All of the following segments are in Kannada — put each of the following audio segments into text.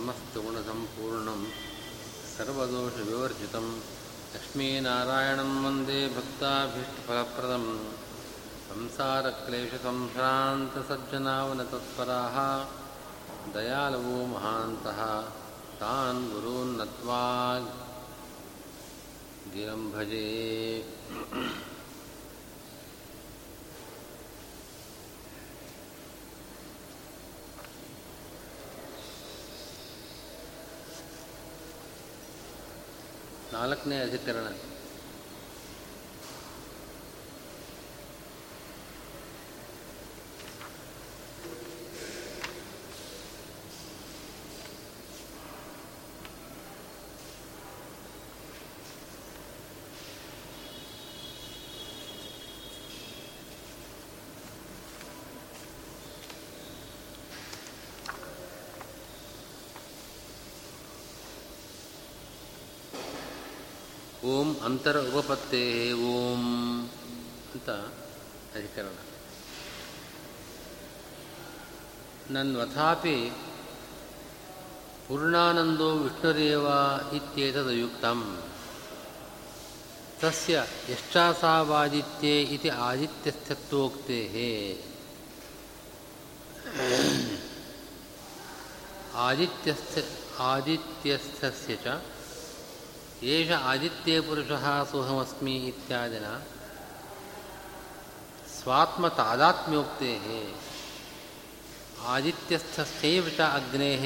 ಸಮಸ್ತಗುಣಸಂಪೂರ್ಣಂ ಸರ್ವದೋಷವಿವರ್ಜಿತಂ ಲಕ್ಷ್ಮೀನಾರಾಯಣಂ ವಂದೇ ಭಕ್ತಾಭೀಷ್ಟಫಲಪ್ರದಂ ಸಂಸಾರಕ್ಲೇಶಸಂಶ್ರಾಂತಸಜ್ಜನಾವನತತ್ಪರಾಃ ದಯಾಲವೋ ಮಹಾಂತಃ ತಾನ್ ಗುರುನ್ನತ್ವಾ ಗಿರಂ ಭಜೇ. ನಾಲ್ಕನೇ ಅಧಿಕರಣ. ಓಂ ಅಂತರ ಉಪಪತ್ತೇ ಓಂ ಅಂತ ಅಧಿಕರಣ. ನನ್ವಥಾಪಿ ಪೂರ್ಣಾನಂದೋ ವಿಷ್ಣುರೇವ ಇತ್ಯೇತದಯುಕ್ತಂ ತಸ್ಯ ಯಶ್ಚಾಸಾವಾದಿತ್ಯೇ ಇತಿ ಆದಿತ್ಯಸ್ಥತ್ವೋಕ್ತೇಃ. ಆದಿತ್ಯಸ್ಥಸ್ಯ ಚ ಏಷ ಆದಿತ್ಯೇ ಪುರುಷಃ ಸೋಹಮಸ್ಮಿ ಇತ್ಯಾದಿನ ಸ್ವಾತ್ಮತಾದಾತ್ಮ್ಯೋಕ್ತೇಃ. ಆದಿತ್ಯಸ್ಥಸ್ಥೈವ ಚ ಅಗ್ನೇಃ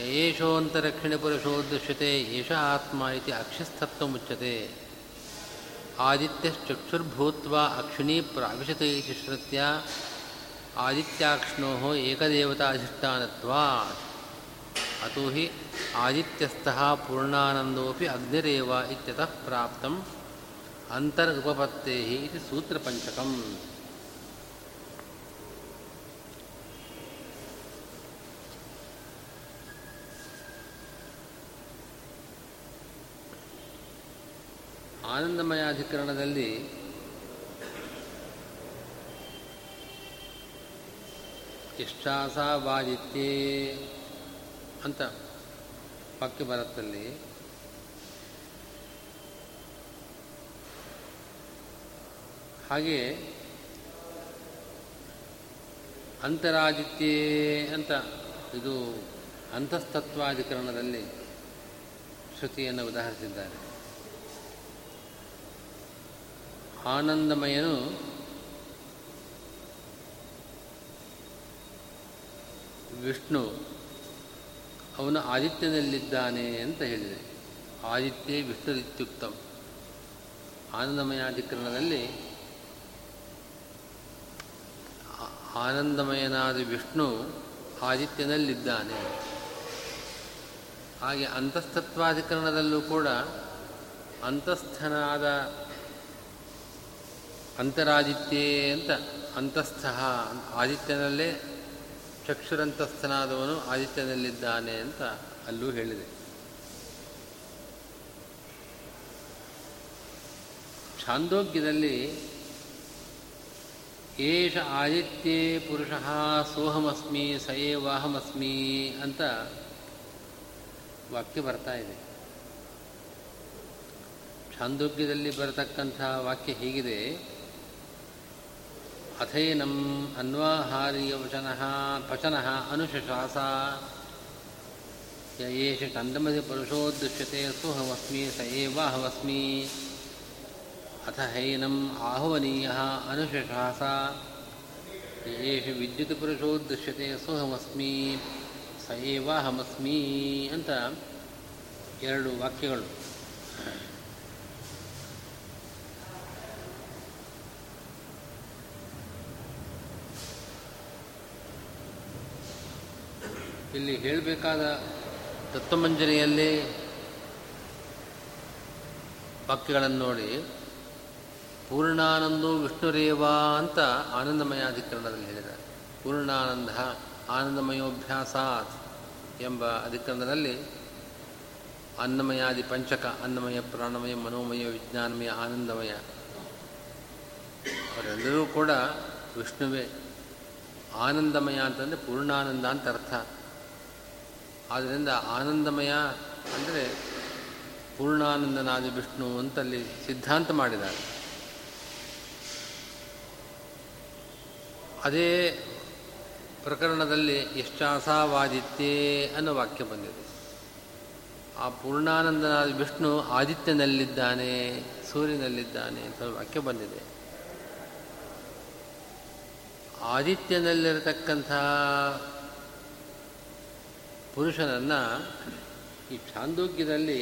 ಯ ಏಷೋಂತರಕ್ಷಿಣಿ ಪುರುಷೋ ದೃಶ್ಯತೆ ಏಷ ಆತ್ಮ ಇತಿ ಅಕ್ಷಿಸ್ಥತ್ವಮುಚ್ಯತೆ. ಆದಿತ್ಯಶ್ಚಕ್ಷುರ್ಭೂತ್ವಾ ಅಕ್ಷಿಣೀ ಪ್ರಾವಿಶತೆ ಇತಿ ಶ್ರುತ್ಯಾ ಆದಿತ್ಯಾಕ್ಷ್ಣೋಃ ಏಕದೇವತಾಧಿಷ್ಠಾನತ್ವಾತ್ ಅತೋ ಹಿ ಆದಿತ್ಯಸ್ಥಃ ಪೂರ್ಣಾನಂದೋಪಿ ಅಗ್ನಿರೇವ ಇತ್ಯತಃ ಪ್ರಾಪ್ತಂ ಅಂತರ್ ಉಪಪತ್ತೇಹಿ ಇತಿ ಸೂತ್ರಪಂಚಕಂ. ಆನಂದಮಯಾಧಿಕರಣದಲ್ಲಿ ಇಷ್ಟಾಸಾವಾದಿತ್ಯೇ ಅಂತ ಪಕ್ಕೆ ಬರುತ್ತಲ್ಲಿ ಹಾಗೆ ಅಂತರಾದಿತ್ಯೇ ಅಂತ ಇದು ಅಂತಸ್ತತ್ವಾಧಿಕರಣದಲ್ಲಿ ಶ್ರುತಿಯನ್ನು ಉದಾಹರಿಸಿದ್ದಾರೆ. ಆನಂದಮಯನು ವಿಷ್ಣು ಅವನು ಆದಿತ್ಯನಲ್ಲಿದ್ದಾನೆ ಅಂತ ಹೇಳಿದೆ. ಆದಿತ್ಯೇ ವಿಷ್ಣುರಿತ್ಯುಕ್ತಂ. ಆನಂದಮಯಾಧಿಕರಣದಲ್ಲಿ ಆನಂದಮಯನಾದ ವಿಷ್ಣು ಆದಿತ್ಯನಲ್ಲಿದ್ದಾನೆ. ಹಾಗೆ ಅಂತಸ್ತತ್ವಾಧಿಕರಣದಲ್ಲೂ ಕೂಡ ಅಂತಸ್ಥನಾದ ಅಂತರಾದಿತ್ಯೇ ಅಂತ ಅಂತಸ್ಥಃ ಆದಿತ್ಯನಲ್ಲೇ ಚಕ್ಷುರಂತಸ್ಥನಾದವನು ಆದಿತ್ಯನಲ್ಲಿದ್ದಾನೆ ಅಂತ ಅಲ್ಲೂ ಹೇಳಿದೆ. ಛಾಂದೋಗ್ಯದಲ್ಲಿ ಏಷ ಆದಿತ್ಯೇ ಪುರುಷಃ ಸೋಹಮಸ್ಮಿ ಸಯೇವಾಹಮಸ್ಮಿ ಅಂತ ವಾಕ್ಯ ಬರ್ತಾ ಇದೆ. ಛಾಂದೋಗ್ಯದಲ್ಲಿ ಬರತಕ್ಕಂಥ ವಾಕ್ಯ ಹೀಗಿದೆ: ಅಥೈನಂ ಅನ್ವಾಹಾರ್ಯವಚನಃ ಪಚನಃ ಅನುಶಾಸ ಯ ಏಷ ಕಂದಮಧಿ ಪುರುಷೋದೃಶ್ಯತೆ ಸೋಹಮಸ್ಮಿ ಸ ಏವಾಹಮಸ್ಮಿ. ಅಥ ಹೈನಂ ಆಹ್ವನೀಯಃ ಅನುಶಾಸ ಯ ಏಷ ವಿದ್ಯುತ್ ಪುರುಷೋದೃಶ್ಯತೆ ಸೋಹಮಸ್ಮಿ ಸ ಏವಾಹಮಸ್ಮಿ ಅಂತ ಎರಡು ವಾಕ್ಯಗಳು. ಇಲ್ಲಿ ಹೇಳಬೇಕಾದ ತತ್ವಮಂಜರಿಯಲ್ಲಿ ವಾಕ್ಯಗಳನ್ನು ನೋಡಿ ಪೂರ್ಣಾನಂದೋ ವಿಷ್ಣುರೇವ ಅಂತ ಆನಂದಮಯಾಧಿಕರಣದಲ್ಲಿ ಹೇಳಿದ್ದಾರೆ. ಪೂರ್ಣಾನಂದ ಆನಂದಮಯೋಭ್ಯಾಸಾತ್ ಎಂಬ ಅಧಿಕರಣದಲ್ಲಿ ಅನ್ನಮಯಾದಿ ಪಂಚಕ ಅನ್ನಮಯ ಪ್ರಾಣಮಯ ಮನೋಮಯ ವಿಜ್ಞಾನಮಯ ಆನಂದಮಯ ಅವರೆಲ್ಲರೂ ಕೂಡ ವಿಷ್ಣುವೇ. ಆನಂದಮಯ ಅಂತಂದರೆ ಪೂರ್ಣಾನಂದ ಅಂತ ಅರ್ಥ. ಆದ್ದರಿಂದ ಆನಂದಮಯ ಅಂದರೆ ಪೂರ್ಣಾನಂದನಾದ ವಿಷ್ಣು ಅಂತಲ್ಲಿ ಸಿದ್ಧಾಂತ ಮಾಡಿದ್ದಾರೆ. ಅದೇ ಪ್ರಕರಣದಲ್ಲಿ ಯಶ್ಚಾಸಾವಾದಿತ್ಯೇ ಅನ್ನೋ ವಾಕ್ಯ ಬಂದಿದೆ. ಆ ಪೂರ್ಣಾನಂದನಾದ ವಿಷ್ಣು ಆದಿತ್ಯನಲ್ಲಿದ್ದಾನೆ, ಸೂರ್ಯನಲ್ಲಿದ್ದಾನೆ ಅಂತ ವಾಕ್ಯ ಬಂದಿದೆ. ಆದಿತ್ಯನಲ್ಲಿರತಕ್ಕಂಥ ಪುರುಷನನ್ನು ಈ ಛಾಂದೋಗ್ಯದಲ್ಲಿ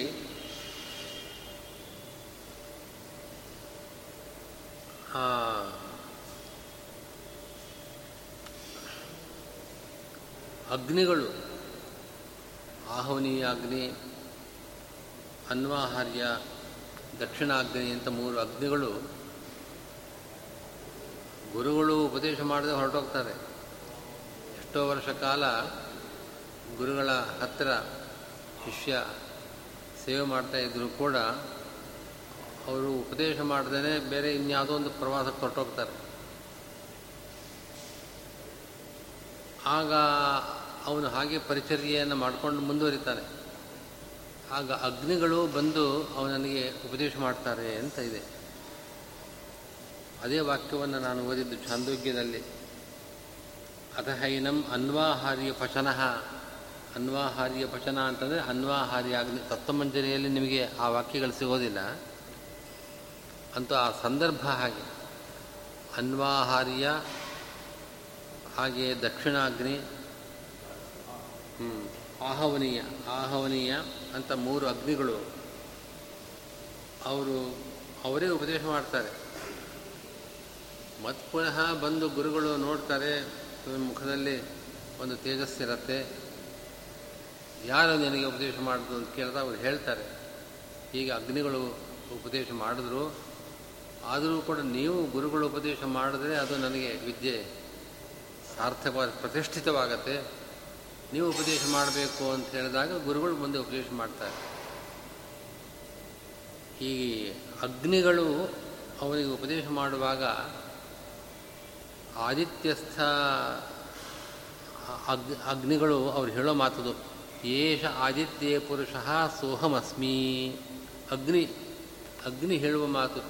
ಅಗ್ನಿಗಳು, ಆಹ್ವನೀಯ ಅಗ್ನಿ, ಅನ್ವಾಹಾರ್ಯ, ದಕ್ಷಿಣಾಗ್ನಿ ಅಂತ ಮೂರು ಅಗ್ನಿಗಳು ಗುರುಗಳು ಉಪದೇಶ ಮಾಡದೆ ಹೊರಟೋಗ್ತಾರೆ. ಎಷ್ಟೋ ವರ್ಷ ಕಾಲ ಗುರುಗಳ ಹತ್ತಿರ ಶಿಷ್ಯ ಸೇವೆ ಮಾಡ್ತಾಯಿದ್ರು ಕೂಡ ಅವರು ಉಪದೇಶ ಮಾಡ್ದೇ ಬೇರೆ ಇನ್ಯಾವುದೋ ಒಂದು ಪ್ರವಾಸಕ್ಕೆ ಹೊರಟೋಗ್ತಾರೆ. ಆಗ ಅವನು ಹಾಗೆ ಪರಿಚರ್ಯೆಯನ್ನು ಮಾಡಿಕೊಂಡು ಮುಂದುವರಿತಾನೆ. ಆಗ ಅಗ್ನಿಗಳು ಬಂದು ಅವನಿಗೆ ಉಪದೇಶ ಮಾಡ್ತಾರೆ ಅಂತ ಇದೆ. ಅದೇ ವಾಕ್ಯವನ್ನು ನಾನು ಓದಿದ್ದು ಛಾಂದೋಗ್ಯದಲ್ಲಿ. ಅಥಹೈನಂ ಅನ್ವಾಹಾರ್ಯ ಪಚನಃ. ಅನ್ವಾಹಾರ್ಯ ಪಚನ ಅಂತಂದರೆ ಅನ್ವಾಹಾರ್ಯ ಅಗ್ನಿ. ತತ್ವಮಂಜರಿಯಲ್ಲಿ ನಿಮಗೆ ಆ ವಾಕ್ಯಗಳು ಸಿಗೋದಿಲ್ಲ, ಅಂತೂ ಆ ಸಂದರ್ಭ ಹಾಗೆ. ಅನ್ವಾಹಾರ್ಯ, ಹಾಗೆ ದಕ್ಷಿಣಾಗ್ನಿ, ಆಹವನೀಯ ಆಹವನೀಯ ಅಂತ ಮೂರು ಅಗ್ನಿಗಳು ಅವರೇ ಉಪದೇಶ ಮಾಡ್ತಾರೆ. ಮತ್ತು ಪುನಃ ಬಂದು ಗುರುಗಳು ನೋಡ್ತಾರೆ, ಮುಖದಲ್ಲಿ ಒಂದು ತೇಜಸ್ಸಿರತ್ತೆ. ಯಾರು ನಿನಗೆ ಉಪದೇಶ ಮಾಡಿದ್ರು ಅಂತ ಕೇಳಿದ್ರೆ ಅವ್ರು ಹೇಳ್ತಾರೆ, ಹೀಗೆ ಅಗ್ನಿಗಳು ಉಪದೇಶ ಮಾಡಿದ್ರು, ಆದರೂ ಕೂಡ ನೀವು ಗುರುಗಳು ಉಪದೇಶ ಮಾಡಿದ್ರೆ ಅದು ನನಗೆ ವಿದ್ಯೆ ಸಾರ್ಥಕವಾಗಿ ಪ್ರತಿಷ್ಠಿತವಾಗತ್ತೆ, ನೀವು ಉಪದೇಶ ಮಾಡಬೇಕು ಅಂತ ಹೇಳಿದಾಗ ಗುರುಗಳು ಮುಂದೆ ಉಪದೇಶ ಮಾಡ್ತಾರೆ. ಈ ಅಗ್ನಿಗಳು ಅವನಿಗೆ ಉಪದೇಶ ಮಾಡುವಾಗ ಆದಿತ್ಯಸ್ಥ ಅಗ್ನಿಗಳು ಅವ್ರು ಹೇಳೋ ಮಾತದು, ಏಷ ಆದಿತ್ಯ ಪುರುಷಃ ಸೋಹಮಸ್ಮಿ. ಅಗ್ನಿ ಹೇಳುವ ಮಾತು,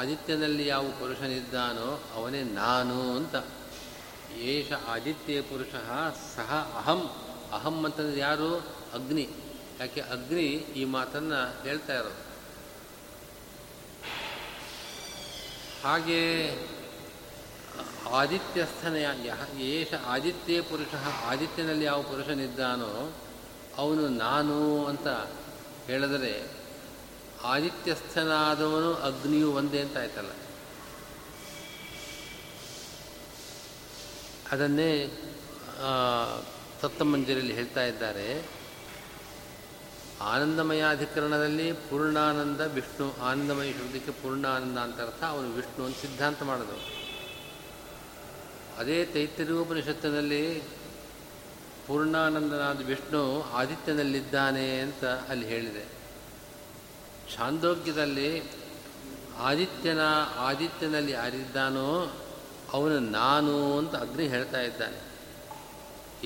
ಆದಿತ್ಯನಲ್ಲಿ ಯಾವ ಪುರುಷನಿದ್ದಾನೋ ಅವನೇ ನಾನು ಅಂತ. ಏಷ ಆದಿತ್ಯ ಪುರುಷಃ ಸಹ ಅಹಂ. ಅಹಂ ಅಂತಂದರೆ ಯಾರು? ಅಗ್ನಿ. ಯಾಕೆ ಅಗ್ನಿ ಈ ಮಾತನ್ನು ಹೇಳ್ತಾ ಇರೋದು? ಹಾಗೇ ಆದಿತ್ಯಸ್ಥನೆಯ ಏಷ ಆದಿತ್ಯ ಪುರುಷಃ, ಆದಿತ್ಯನಲ್ಲಿ ಯಾವ ಪುರುಷನಿದ್ದಾನೋ ಅವನು ನಾನು ಅಂತ ಹೇಳಿದರೆ ಆದಿತ್ಯಸ್ಥನಾದವನು ಅಗ್ನಿಯು ಒಂದೇ ಅಂತ ಆಯ್ತಲ್ಲ. ಅದನ್ನೇ ತತ್ವಮಂಜರಿಯಲ್ಲಿ ಹೇಳ್ತಾ ಇದ್ದಾರೆ. ಆನಂದಮಯಾಧಿಕರಣದಲ್ಲಿ ಪೂರ್ಣಾನಂದ ವಿಷ್ಣು, ಆನಂದಮಯ ಶಬ್ದಕ್ಕೆ ಪೂರ್ಣಾನಂದ ಅಂತ ಅರ್ಥ, ಅವನು ವಿಷ್ಣು ಅಂತ ಸಿದ್ಧಾಂತ ಮಾಡಿದವು. ಅದೇ ತೈತರೀಯೋಪನಿಷತ್ತಿನಲ್ಲಿ ಪೂರ್ಣಾನಂದನಾದ ವಿಷ್ಣು ಆದಿತ್ಯನಲ್ಲಿದ್ದಾನೆ ಅಂತ ಅಲ್ಲಿ ಹೇಳಿದೆ. ಛಾಂದೋಗ್ಯದಲ್ಲಿ ಆದಿತ್ಯನಲ್ಲಿ ಯಾರಿದ್ದಾನೋ ಅವನು ನಾನು ಅಂತ ಅಗ್ನಿ ಹೇಳ್ತಾ ಇದ್ದಾನೆ.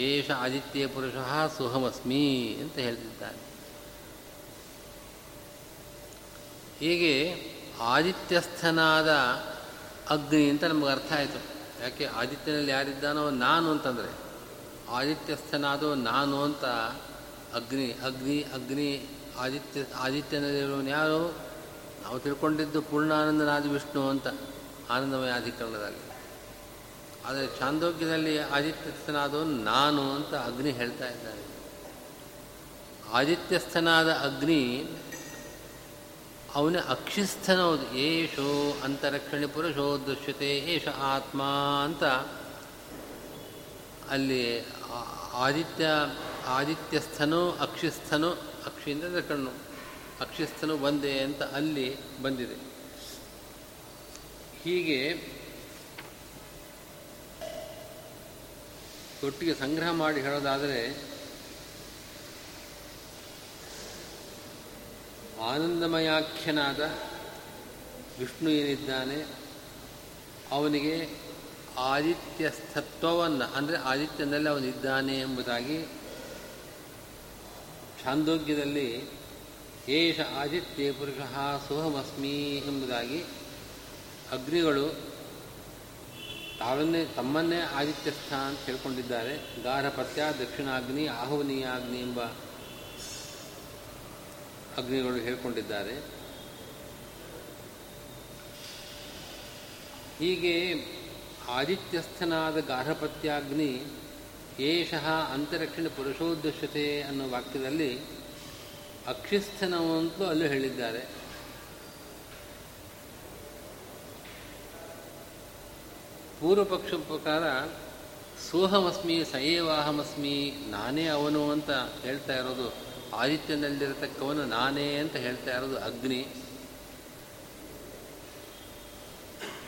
ಏಷ ಆದಿತ್ಯ ಪುರುಷಃ ಸೋಹಮಸ್ಮಿ ಅಂತ ಹೇಳ್ತಿದ್ದಾನೆ. ಹೀಗೆ ಆದಿತ್ಯಸ್ಥನಾದ ಅಗ್ನಿ ಅಂತ ನಮಗೆ ಅರ್ಥ ಆಯಿತು. ಯಾಕೆ ಆದಿತ್ಯನಲ್ಲಿ ಯಾರಿದ್ದಾನೋ ನಾನು ಅಂತಂದರೆ ಆದಿತ್ಯಸ್ಥನಾದೋ ನಾನು ಅಂತ ಅಗ್ನಿ. ಅಗ್ನಿ ಆದಿತ್ಯನಲ್ಲಿರೋನು ಯಾರು? ನಾವು ತಿಳ್ಕೊಂಡಿದ್ದು ಪೂರ್ಣಾನಂದನಾದ ವಿಷ್ಣು ಅಂತ ಆನಂದಮಯ ಅಧಿಕರಣದಲ್ಲಿ. ಆದರೆ ಛಾಂದೋಗ್ಯದಲ್ಲಿ ಆದಿತ್ಯಸ್ಥನಾದವನು ನಾನು ಅಂತ ಅಗ್ನಿ ಹೇಳ್ತಾ ಇದ್ದಾನೆ. ಆದಿತ್ಯಸ್ಥನಾದ ಅಗ್ನಿ ಅವನ ಅಕ್ಷಿಸ್ಥನೋದು. ಏಷೋ ಅಂತರಕ್ಷಣಿ ಪುರುಷೋ ದೃಶ್ಯತೆ ಏಷ ಆತ್ಮ ಅಂತ ಅಲ್ಲಿ ಆದಿತ್ಯಸ್ಥನೋ ಅಕ್ಷಿಸ್ಥನೋ, ಅಕ್ಷಿ ಅಂದರೆ ಕಣ್ಣು, ಅಕ್ಷಿಸ್ಥನೋ ಒಂದೇ ಅಂತ ಅಲ್ಲಿ ಬಂದಿದೆ. ಹೀಗೆ ಒಟ್ಟಿಗೆ ಸಂಗ್ರಹ ಮಾಡಿ ಹೇಳೋದಾದರೆ ಆನಂದಮಯಾಖ್ಯನಾದ ವಿಷ್ಣು ಏನಿದ್ದಾನೆ ಅವನಿಗೆ ಆದಿತ್ಯಸ್ಥತ್ವವನ್ನು, ಅಂದರೆ ಆದಿತ್ಯನಲ್ಲಿ ಅವನಿದ್ದಾನೆ ಎಂಬುದಾಗಿ ಛಾಂದೋಗ್ಯದಲ್ಲಿ ಏಷ ಆದಿತ್ಯ ಪುರುಷಃ ಸೋಹಮಸ್ಮಿ ಎಂಬುದಾಗಿ ಅಗ್ನಿಗಳು ತಮ್ಮನ್ನೇ ಆದಿತ್ಯಸ್ಥ ಅಂತ ಹೇಳ್ಕೊಂಡಿದ್ದಾರೆ. ಗಾರ್ಹಪತ್ಯ ದಕ್ಷಿಣಾಗ್ನಿ ಆಹುವನೀಯಾಗ್ನಿ ಎಂಬ ಅಗ್ನಿಗಳು ಹೇಳ್ಕೊಂಡಿದ್ದಾರೆ. ಹೀಗೆ ಆದಿತ್ಯಸ್ಥನಾದ ಗಾರ್ಹಪತ್ಯಾಗ್ನಿ ಏಷಃ ಅಂತರಕ್ಷಿಣ ಪುರುಷೋದ್ದಿಶ್ಯತೆ ಅನ್ನೋ ವಾಕ್ಯದಲ್ಲಿ ಅಕ್ಷಿಸ್ಥನವಂತಲೂ ಅಲ್ಲೂ ಹೇಳಿದ್ದಾರೆ. ಪೂರ್ವಪಕ್ಷ ಪ್ರಕಾರ ಸೋಹಮಸ್ಮಿ ಸಯೇವಾಹಮಸ್ಮಿ, ನಾನೇ ಅವನು ಅಂತ ಹೇಳ್ತಾ ಇರೋದು, ಆದಿತ್ಯನಲ್ಲಿರತಕ್ಕವನು ನಾನೇ ಅಂತ ಹೇಳ್ತಾ ಇರೋದು ಅಗ್ನಿ.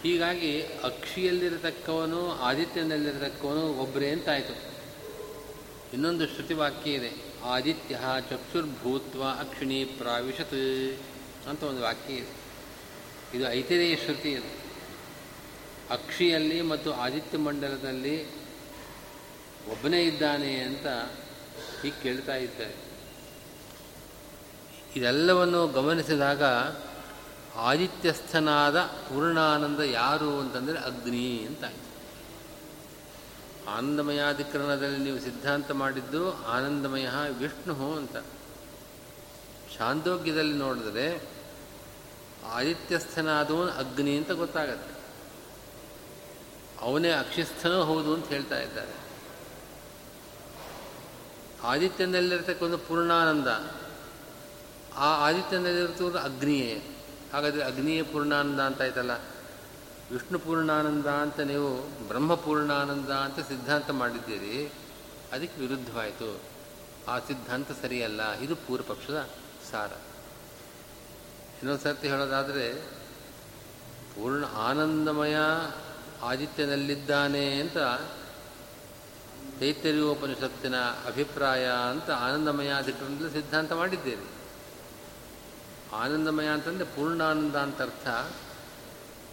ಹೀಗಾಗಿ ಅಕ್ಷಿಯಲ್ಲಿರತಕ್ಕವನು ಆದಿತ್ಯನಲ್ಲಿರತಕ್ಕವನು ಒಬ್ಬರೇ ಅಂತಾಯಿತು. ಇನ್ನೊಂದು ಶ್ರುತಿವಾಕ್ಯ ಇದೆ, ಆದಿತ್ಯ ಚಕ್ಷುರ್ಭೂತ್ವ ಅಕ್ಷಿಣಿ ಪ್ರಾವಿಶತ್ ಅಂತ ಒಂದು ವಾಕ್ಯ ಇದೆ. ಇದು ಐತಿರೇಯ ಶ್ರುತಿ. ಇದು ಅಕ್ಷಿಯಲ್ಲಿ ಮತ್ತು ಆದಿತ್ಯ ಮಂಡಲದಲ್ಲಿ ಒಬ್ಬನೇ ಇದ್ದಾನೆ ಅಂತ ಈಗ ಕೇಳ್ತಾ ಇದ್ದಾರೆ. ಇದೆಲ್ಲವನ್ನು ಗಮನಿಸಿದಾಗ ಆದಿತ್ಯಸ್ಥನಾದ ಪೂರ್ಣಾನಂದ ಯಾರು ಅಂತಂದರೆ ಅಗ್ನಿ ಅಂತ ಆಯಿತು. ಆನಂದಮಯಾಧಿಕರಣದಲ್ಲಿ ನೀವು ಸಿದ್ಧಾಂತ ಮಾಡಿದ್ದು ಆನಂದಮಯ ವಿಷ್ಣು ಅಂತ. ಛಾಂದೋಗ್ಯದಲ್ಲಿ ನೋಡಿದ್ರೆ ಆದಿತ್ಯಸ್ಥನಾದವನು ಅಗ್ನಿ ಅಂತ ಗೊತ್ತಾಗತ್ತೆ. ಅವನೇ ಅಕ್ಷಿಸ್ಥನೂ ಹೌದು ಅಂತ ಹೇಳ್ತಾ ಇದ್ದಾರೆ. ಆದಿತ್ಯನಲ್ಲಿರತಕ್ಕಂಥ ಪೂರ್ಣಾನಂದ, ಆ ಆದಿತ್ಯನಲ್ಲಿರತಕ್ಕಂಥ ಅಗ್ನಿಯೇ. ಹಾಗಾದರೆ ಅಗ್ನಿಯೇ ಪೂರ್ಣಾನಂದ ಅಂತಾಯ್ತಲ್ಲ. ವಿಷ್ಣು ಪೂರ್ಣಾನಂದ ಅಂತ ನೀವು ಬ್ರಹ್ಮಪೂರ್ಣಾನಂದ ಅಂತ ಸಿದ್ಧಾಂತ ಮಾಡಿದ್ದೀರಿ, ಅದಕ್ಕೆ ವಿರುದ್ಧವಾಯಿತು. ಆ ಸಿದ್ಧಾಂತ ಸರಿಯಲ್ಲ. ಇದು ಪೂರ್ವಪಕ್ಷದ ಸಾರ. ಇನ್ನೊಂದು ಸರ್ತಿ ಹೇಳೋದಾದರೆ, ಪೂರ್ಣ ಆನಂದಮಯ ಆದಿತ್ಯನಲ್ಲಿದ್ದಾನೆ ಅಂತ ತೈತರಿಯೋಪನಿಷತ್ತಿನ ಅಭಿಪ್ರಾಯ ಅಂತ ಆನಂದಮಯಾಧಿಕರಣದಲ್ಲಿ ಸಿದ್ಧಾಂತ ಮಾಡಿದ್ದೇವೆ. ಆನಂದಮಯ ಅಂತಂದರೆ ಪೂರ್ಣಾನಂದ ಅಂತ ಅರ್ಥ.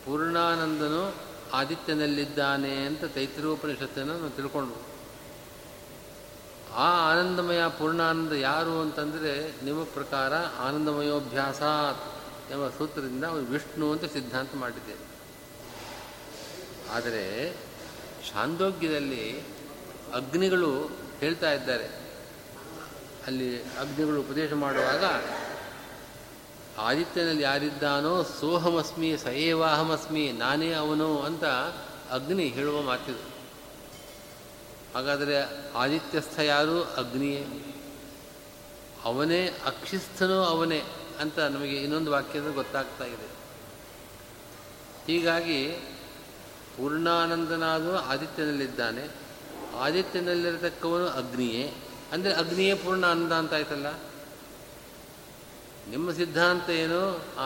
ಪೂರ್ಣಾನಂದನು ಆದಿತ್ಯನಲ್ಲಿದ್ದಾನೆ ಅಂತ ತೈತರಿಯೋಪನಿಷತ್ತನ್ನು ನಾವು ತಿಳ್ಕೊಂಡ್ರು. ಆ ಆನಂದಮಯ ಪೂರ್ಣಾನಂದ ಯಾರು ಅಂತಂದರೆ ನಿಮ್ಮ ಪ್ರಕಾರ ಆನಂದಮಯೋಭ್ಯಾಸ ಎಂಬ ಸೂತ್ರದಿಂದ ಅವನು ವಿಷ್ಣು ಅಂತ ಸಿದ್ಧಾಂತ ಮಾಡಿದ್ದೇವೆ. ಆದರೆ ಛಾಂದೋಗ್ಯದಲ್ಲಿ ಅಗ್ನಿಗಳು ಹೇಳ್ತಾ ಇದ್ದಾರೆ. ಅಲ್ಲಿ ಅಗ್ನಿಗಳು ಉಪದೇಶ ಮಾಡುವಾಗ ಆದಿತ್ಯನಲ್ಲಿ ಯಾರಿದ್ದಾನೋ ಸೋಹಮಸ್ಮಿ ಸಯೇವಾಹಮಸ್ಮಿ, ನಾನೇ ಅವನು ಅಂತ ಅಗ್ನಿ ಹೇಳುವ ಮಾತಿದು. ಹಾಗಾದರೆ ಆದಿತ್ಯಸ್ಥ ಯಾರು? ಅಗ್ನಿಯೇ. ಅವನೇ ಅಕ್ಷಿಸ್ಥನೋ ಅವನೇ ಅಂತ ನಮಗೆ ಇನ್ನೊಂದು ವಾಕ್ಯದ ಗೊತ್ತಾಗ್ತಾ ಇದೆ. ಹೀಗಾಗಿ ಪೂರ್ಣಾನಂದನಾದವನು ಆದಿತ್ಯನಲ್ಲಿದ್ದಾನೆ, ಆದಿತ್ಯನಲ್ಲಿರತಕ್ಕವನು ಅಗ್ನಿಯೇ. ಅಂದರೆ ಅಗ್ನಿಯೇ ಪೂರ್ಣಾನಂದ ಅಂತಾಯ್ತಲ್ಲ. ನಿಮ್ಮ ಸಿದ್ಧಾಂತ ಏನು?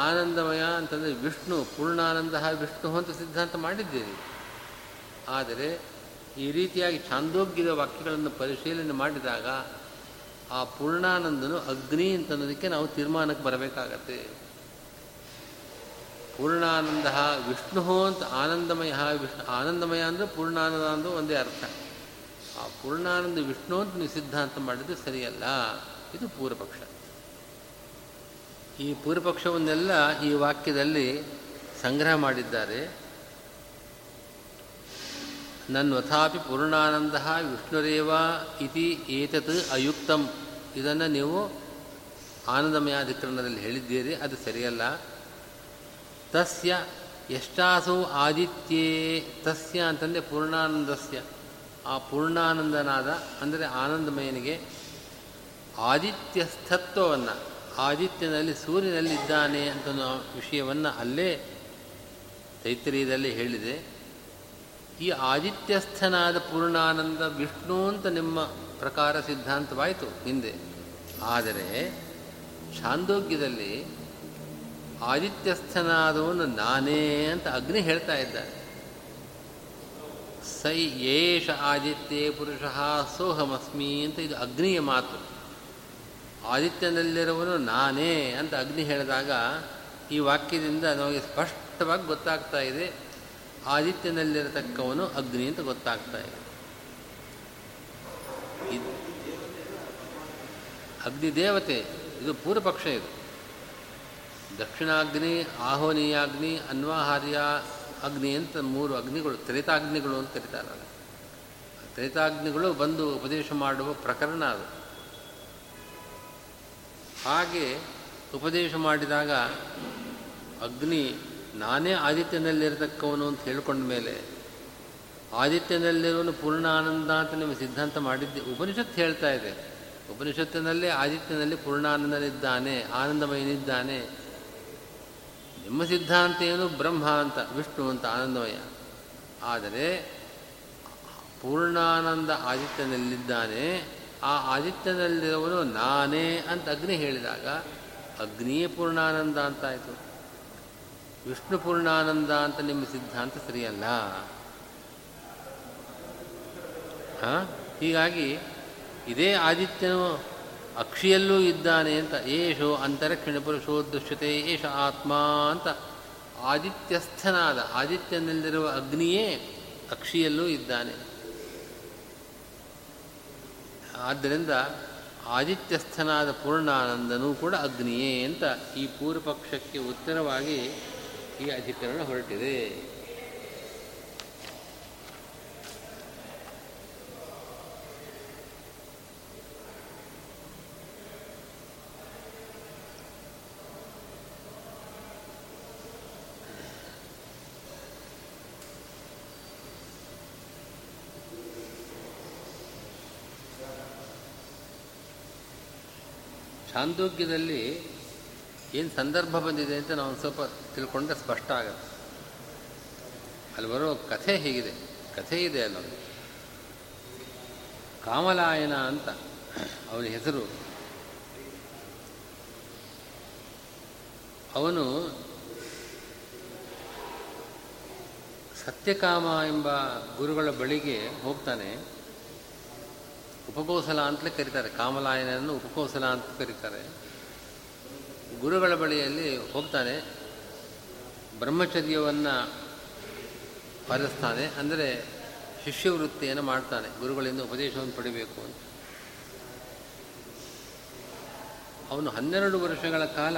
ಆನಂದಮಯ ಅಂತಂದರೆ ವಿಷ್ಣು, ಪೂರ್ಣಾನಂದ ವಿಷ್ಣು ಅಂತ ಸಿದ್ಧಾಂತ ಮಾಡಿದ್ದೀರಿ. ಆದರೆ ಈ ರೀತಿಯಾಗಿ ಛಾಂದೋಗ್ಯದ ವಾಕ್ಯಗಳನ್ನು ಪರಿಶೀಲನೆ ಮಾಡಿದಾಗ ಆ ಪೂರ್ಣಾನಂದನು ಅಗ್ನಿ ಅಂತನ್ನೋದಕ್ಕೆ ನಾವು ತೀರ್ಮಾನಕ್ಕೆ ಬರಬೇಕಾಗತ್ತೆ. ಪೂರ್ಣಾನಂದ ವಿಷ್ಣು ಅಂತ ಆನಂದಮಯ ವಿಷ್ಣು, ಆನಂದಮಯ ಅಂದರೆ ಪೂರ್ಣಾನಂದ ಅಂದರೆ ಒಂದೇ ಅರ್ಥ. ಆ ಪೂರ್ಣಾನಂದ ವಿಷ್ಣು ಅಂತ ನೀವು ಸಿದ್ಧಾಂತ ಮಾಡಿದ್ದು ಸರಿಯಲ್ಲ. ಇದು ಪೂರ್ವಪಕ್ಷ. ಈ ಪೂರ್ವಪಕ್ಷವನ್ನೆಲ್ಲ ಈ ವಾಕ್ಯದಲ್ಲಿ ಸಂಗ್ರಹ ಮಾಡಿದ್ದಾರೆ. ನನ್ವಥಾಪಿ ಪೂರ್ಣಾನಂದ ವಿಷ್ಣುರೇವ ಇತಿ ಏತತ್ ಅಯುಕ್ತಂ. ಇದನ್ನು ನೀವು ಆನಂದಮಯಾಧಿಕರಣದಲ್ಲಿ ಹೇಳಿದ್ದೀರಿ, ಅದು ಸರಿಯಲ್ಲ. ತಸ್ಯ ಎಷ್ಟಾಸು ಆದಿತ್ಯೇ, ತಸ್ಯ ಅಂತಂದರೆ ಪೂರ್ಣಾನಂದಸ್ಯ, ಆ ಪೂರ್ಣಾನಂದನಾದ ಅಂದರೆ ಆನಂದಮಯನಿಗೆ ಆದಿತ್ಯಸ್ಥತ್ವವನ್ನು, ಆದಿತ್ಯನಲ್ಲಿ ಸೂರ್ಯನಲ್ಲಿದ್ದಾನೆ ಅಂತ ವಿಷಯವನ್ನು ಅಲ್ಲೇ ತೈತರೀಯದಲ್ಲಿ ಹೇಳಿದೆ. ಈ ಆದಿತ್ಯಸ್ಥನಾದ ಪೂರ್ಣಾನಂದ ವಿಷ್ಣು ಅಂತ ನಿಮ್ಮ ಪ್ರಕಾರ ಸಿದ್ಧಾಂತವಾಯಿತು ಹಿಂದೆ. ಆದರೆ ಛಾಂದೋಗ್ಯದಲ್ಲಿ ಆದಿತ್ಯಸ್ಥನಾದವನು ನಾನೇ ಅಂತ ಅಗ್ನಿ ಹೇಳ್ತಾ ಇದ್ದಾನೆ. ಸ ಏಷ ಆದಿತ್ಯ ಪುರುಷಃ ಸೋಹಮಸ್ಮಿ ಅಂತ ಇದು ಅಗ್ನಿಯ ಮಾತು. ಆದಿತ್ಯನಲ್ಲಿರುವವನು ನಾನೇ ಅಂತ ಅಗ್ನಿ ಹೇಳಿದಾಗ ಈ ವಾಕ್ಯದಿಂದ ನಮಗೆ ಸ್ಪಷ್ಟವಾಗಿ ಗೊತ್ತಾಗ್ತಾ ಇದೆ, ಆದಿತ್ಯನಲ್ಲಿರತಕ್ಕವನು ಅಗ್ನಿ ಅಂತ ಗೊತ್ತಾಗ್ತಾ ಇದೆ. ಅಗ್ನಿದೇವತೆ, ಇದು ಪೂರ್ವಪಕ್ಷ. ಇದು ದಕ್ಷಿಣಾಗ್ನಿ, ಆಹೋನೀಯಾಗ್ನಿ, ಅನ್ವಾಹಾರ್ಯ ಅಗ್ನಿ ಅಂತ ಮೂರು ಅಗ್ನಿಗಳು, ತ್ರೇತಾಗ್ನಿಗಳು ಅಂತ ಕರೀತಾರೆ. ತ್ರೇತಾಗ್ನಿಗಳು ಬಂದು ಉಪದೇಶ ಮಾಡುವ ಪ್ರಕರಣ ಅದು. ಹಾಗೆ ಉಪದೇಶ ಮಾಡಿದಾಗ ಅಗ್ನಿ ನಾನೇ ಆದಿತ್ಯನಲ್ಲಿರತಕ್ಕವನು ಅಂತ ಹೇಳ್ಕೊಂಡ ಮೇಲೆ ಆದಿತ್ಯನಲ್ಲಿರೋನು ಪೂರ್ಣ ಆನಂದ ಅಂತ ನಿಮ್ಮ ಸಿದ್ಧಾಂತ ಮಾಡಿದ್ದೆ. ಉಪನಿಷತ್ತು ಹೇಳ್ತಾ ಇದೆ, ಉಪನಿಷತ್ತಿನಲ್ಲೇ ಆದಿತ್ಯನಲ್ಲಿ ಪೂರ್ಣಾನಂದನಿದ್ದಾನೆ, ಆನಂದಮಯನಿದ್ದಾನೆ. ನಿಮ್ಮ ಸಿದ್ಧಾಂತ ಏನು? ಬ್ರಹ್ಮ ಅಂತ, ವಿಷ್ಣು ಅಂತ, ಆನಂದಮಯ. ಆದರೆ ಪೂರ್ಣಾನಂದ ಆದಿತ್ಯನಲ್ಲಿದ್ದಾನೆ, ಆ ಆದಿತ್ಯನಲ್ಲಿರುವನು ನಾನೇ ಅಂತ ಅಗ್ನಿ ಹೇಳಿದಾಗ ಅಗ್ನಿಯೇ ಪೂರ್ಣಾನಂದ ಅಂತಾಯಿತು. ವಿಷ್ಣು ಪೂರ್ಣಾನಂದ ಅಂತ ನಿಮ್ಮ ಸಿದ್ಧಾಂತ ಸರಿಯಲ್ಲ. ಹೀಗಾಗಿ ಇದೇ ಆದಿತ್ಯನು ಅಕ್ಷಿಯಲ್ಲೂ ಇದ್ದಾನೆ ಅಂತ, ಏಷೋ ಅಂತರಕ್ಷಿಣ ಪುರುಷೋ ದೃಶ್ಯತೆ ಏಷ ಆತ್ಮ ಅಂತ ಆದಿತ್ಯಸ್ಥನಾದ ಆದಿತ್ಯನಲ್ಲಿರುವ ಅಗ್ನಿಯೇ ಅಕ್ಷಿಯಲ್ಲೂ ಇದ್ದಾನೆ. ಆದ್ದರಿಂದ ಆದಿತ್ಯಸ್ಥನಾದ ಪೂರ್ಣಾನಂದನೂ ಕೂಡ ಅಗ್ನಿಯೇ ಅಂತ ಈ ಪೂರ್ವಪಕ್ಷಕ್ಕೆ ಉತ್ತರವಾಗಿ ಈ ಅಧಿಕರಣ ಹೊರಟಿದೆ. ಛಾಂದೋಗ್ಯದಲ್ಲಿ ಏನು ಸಂದರ್ಭ ಬಂದಿದೆ ಅಂತ ನಾವು ಒಂದು ಸ್ವಲ್ಪ ತಿಳ್ಕೊಂಡ್ರೆ ಸ್ಪಷ್ಟ ಆಗುತ್ತೆ. ಅಲ್ಲಿ ಬರೋ ಕಥೆ ಹೀಗಿದೆ, ಕಥೆ ಇದೆ ಅಲ್ಲೊಂದು. ಕಾಮಲಾಯನ ಅಂತ ಅವನ ಹೆಸರು. ಅವನು ಸತ್ಯಕಾಮ ಎಂಬ ಗುರುಗಳ ಬಳಿಗೆ ಹೋಗ್ತಾನೆ. ಉಪಕೋಸಲ ಅಂತಲೇ ಕರೀತಾರೆ, ಕಾಮಲಾಯನನ್ನು ಉಪಕೋಸಲ ಅಂತ ಕರೀತಾರೆ. ಗುರುಗಳ ಬಳಿಯಲ್ಲಿ ಹೋಗ್ತಾನೆ, ಬ್ರಹ್ಮಚರ್ಯವನ್ನು ಪಾಲಿಸ್ತಾನೆ, ಅಂದರೆ ಶಿಷ್ಯವೃತ್ತಿಯನ್ನು ಮಾಡ್ತಾನೆ, ಗುರುಗಳಿಂದ ಉಪದೇಶವನ್ನು ಪಡಿಬೇಕು ಅಂತ. ಅವನು 12 ವರ್ಷಗಳ ಕಾಲ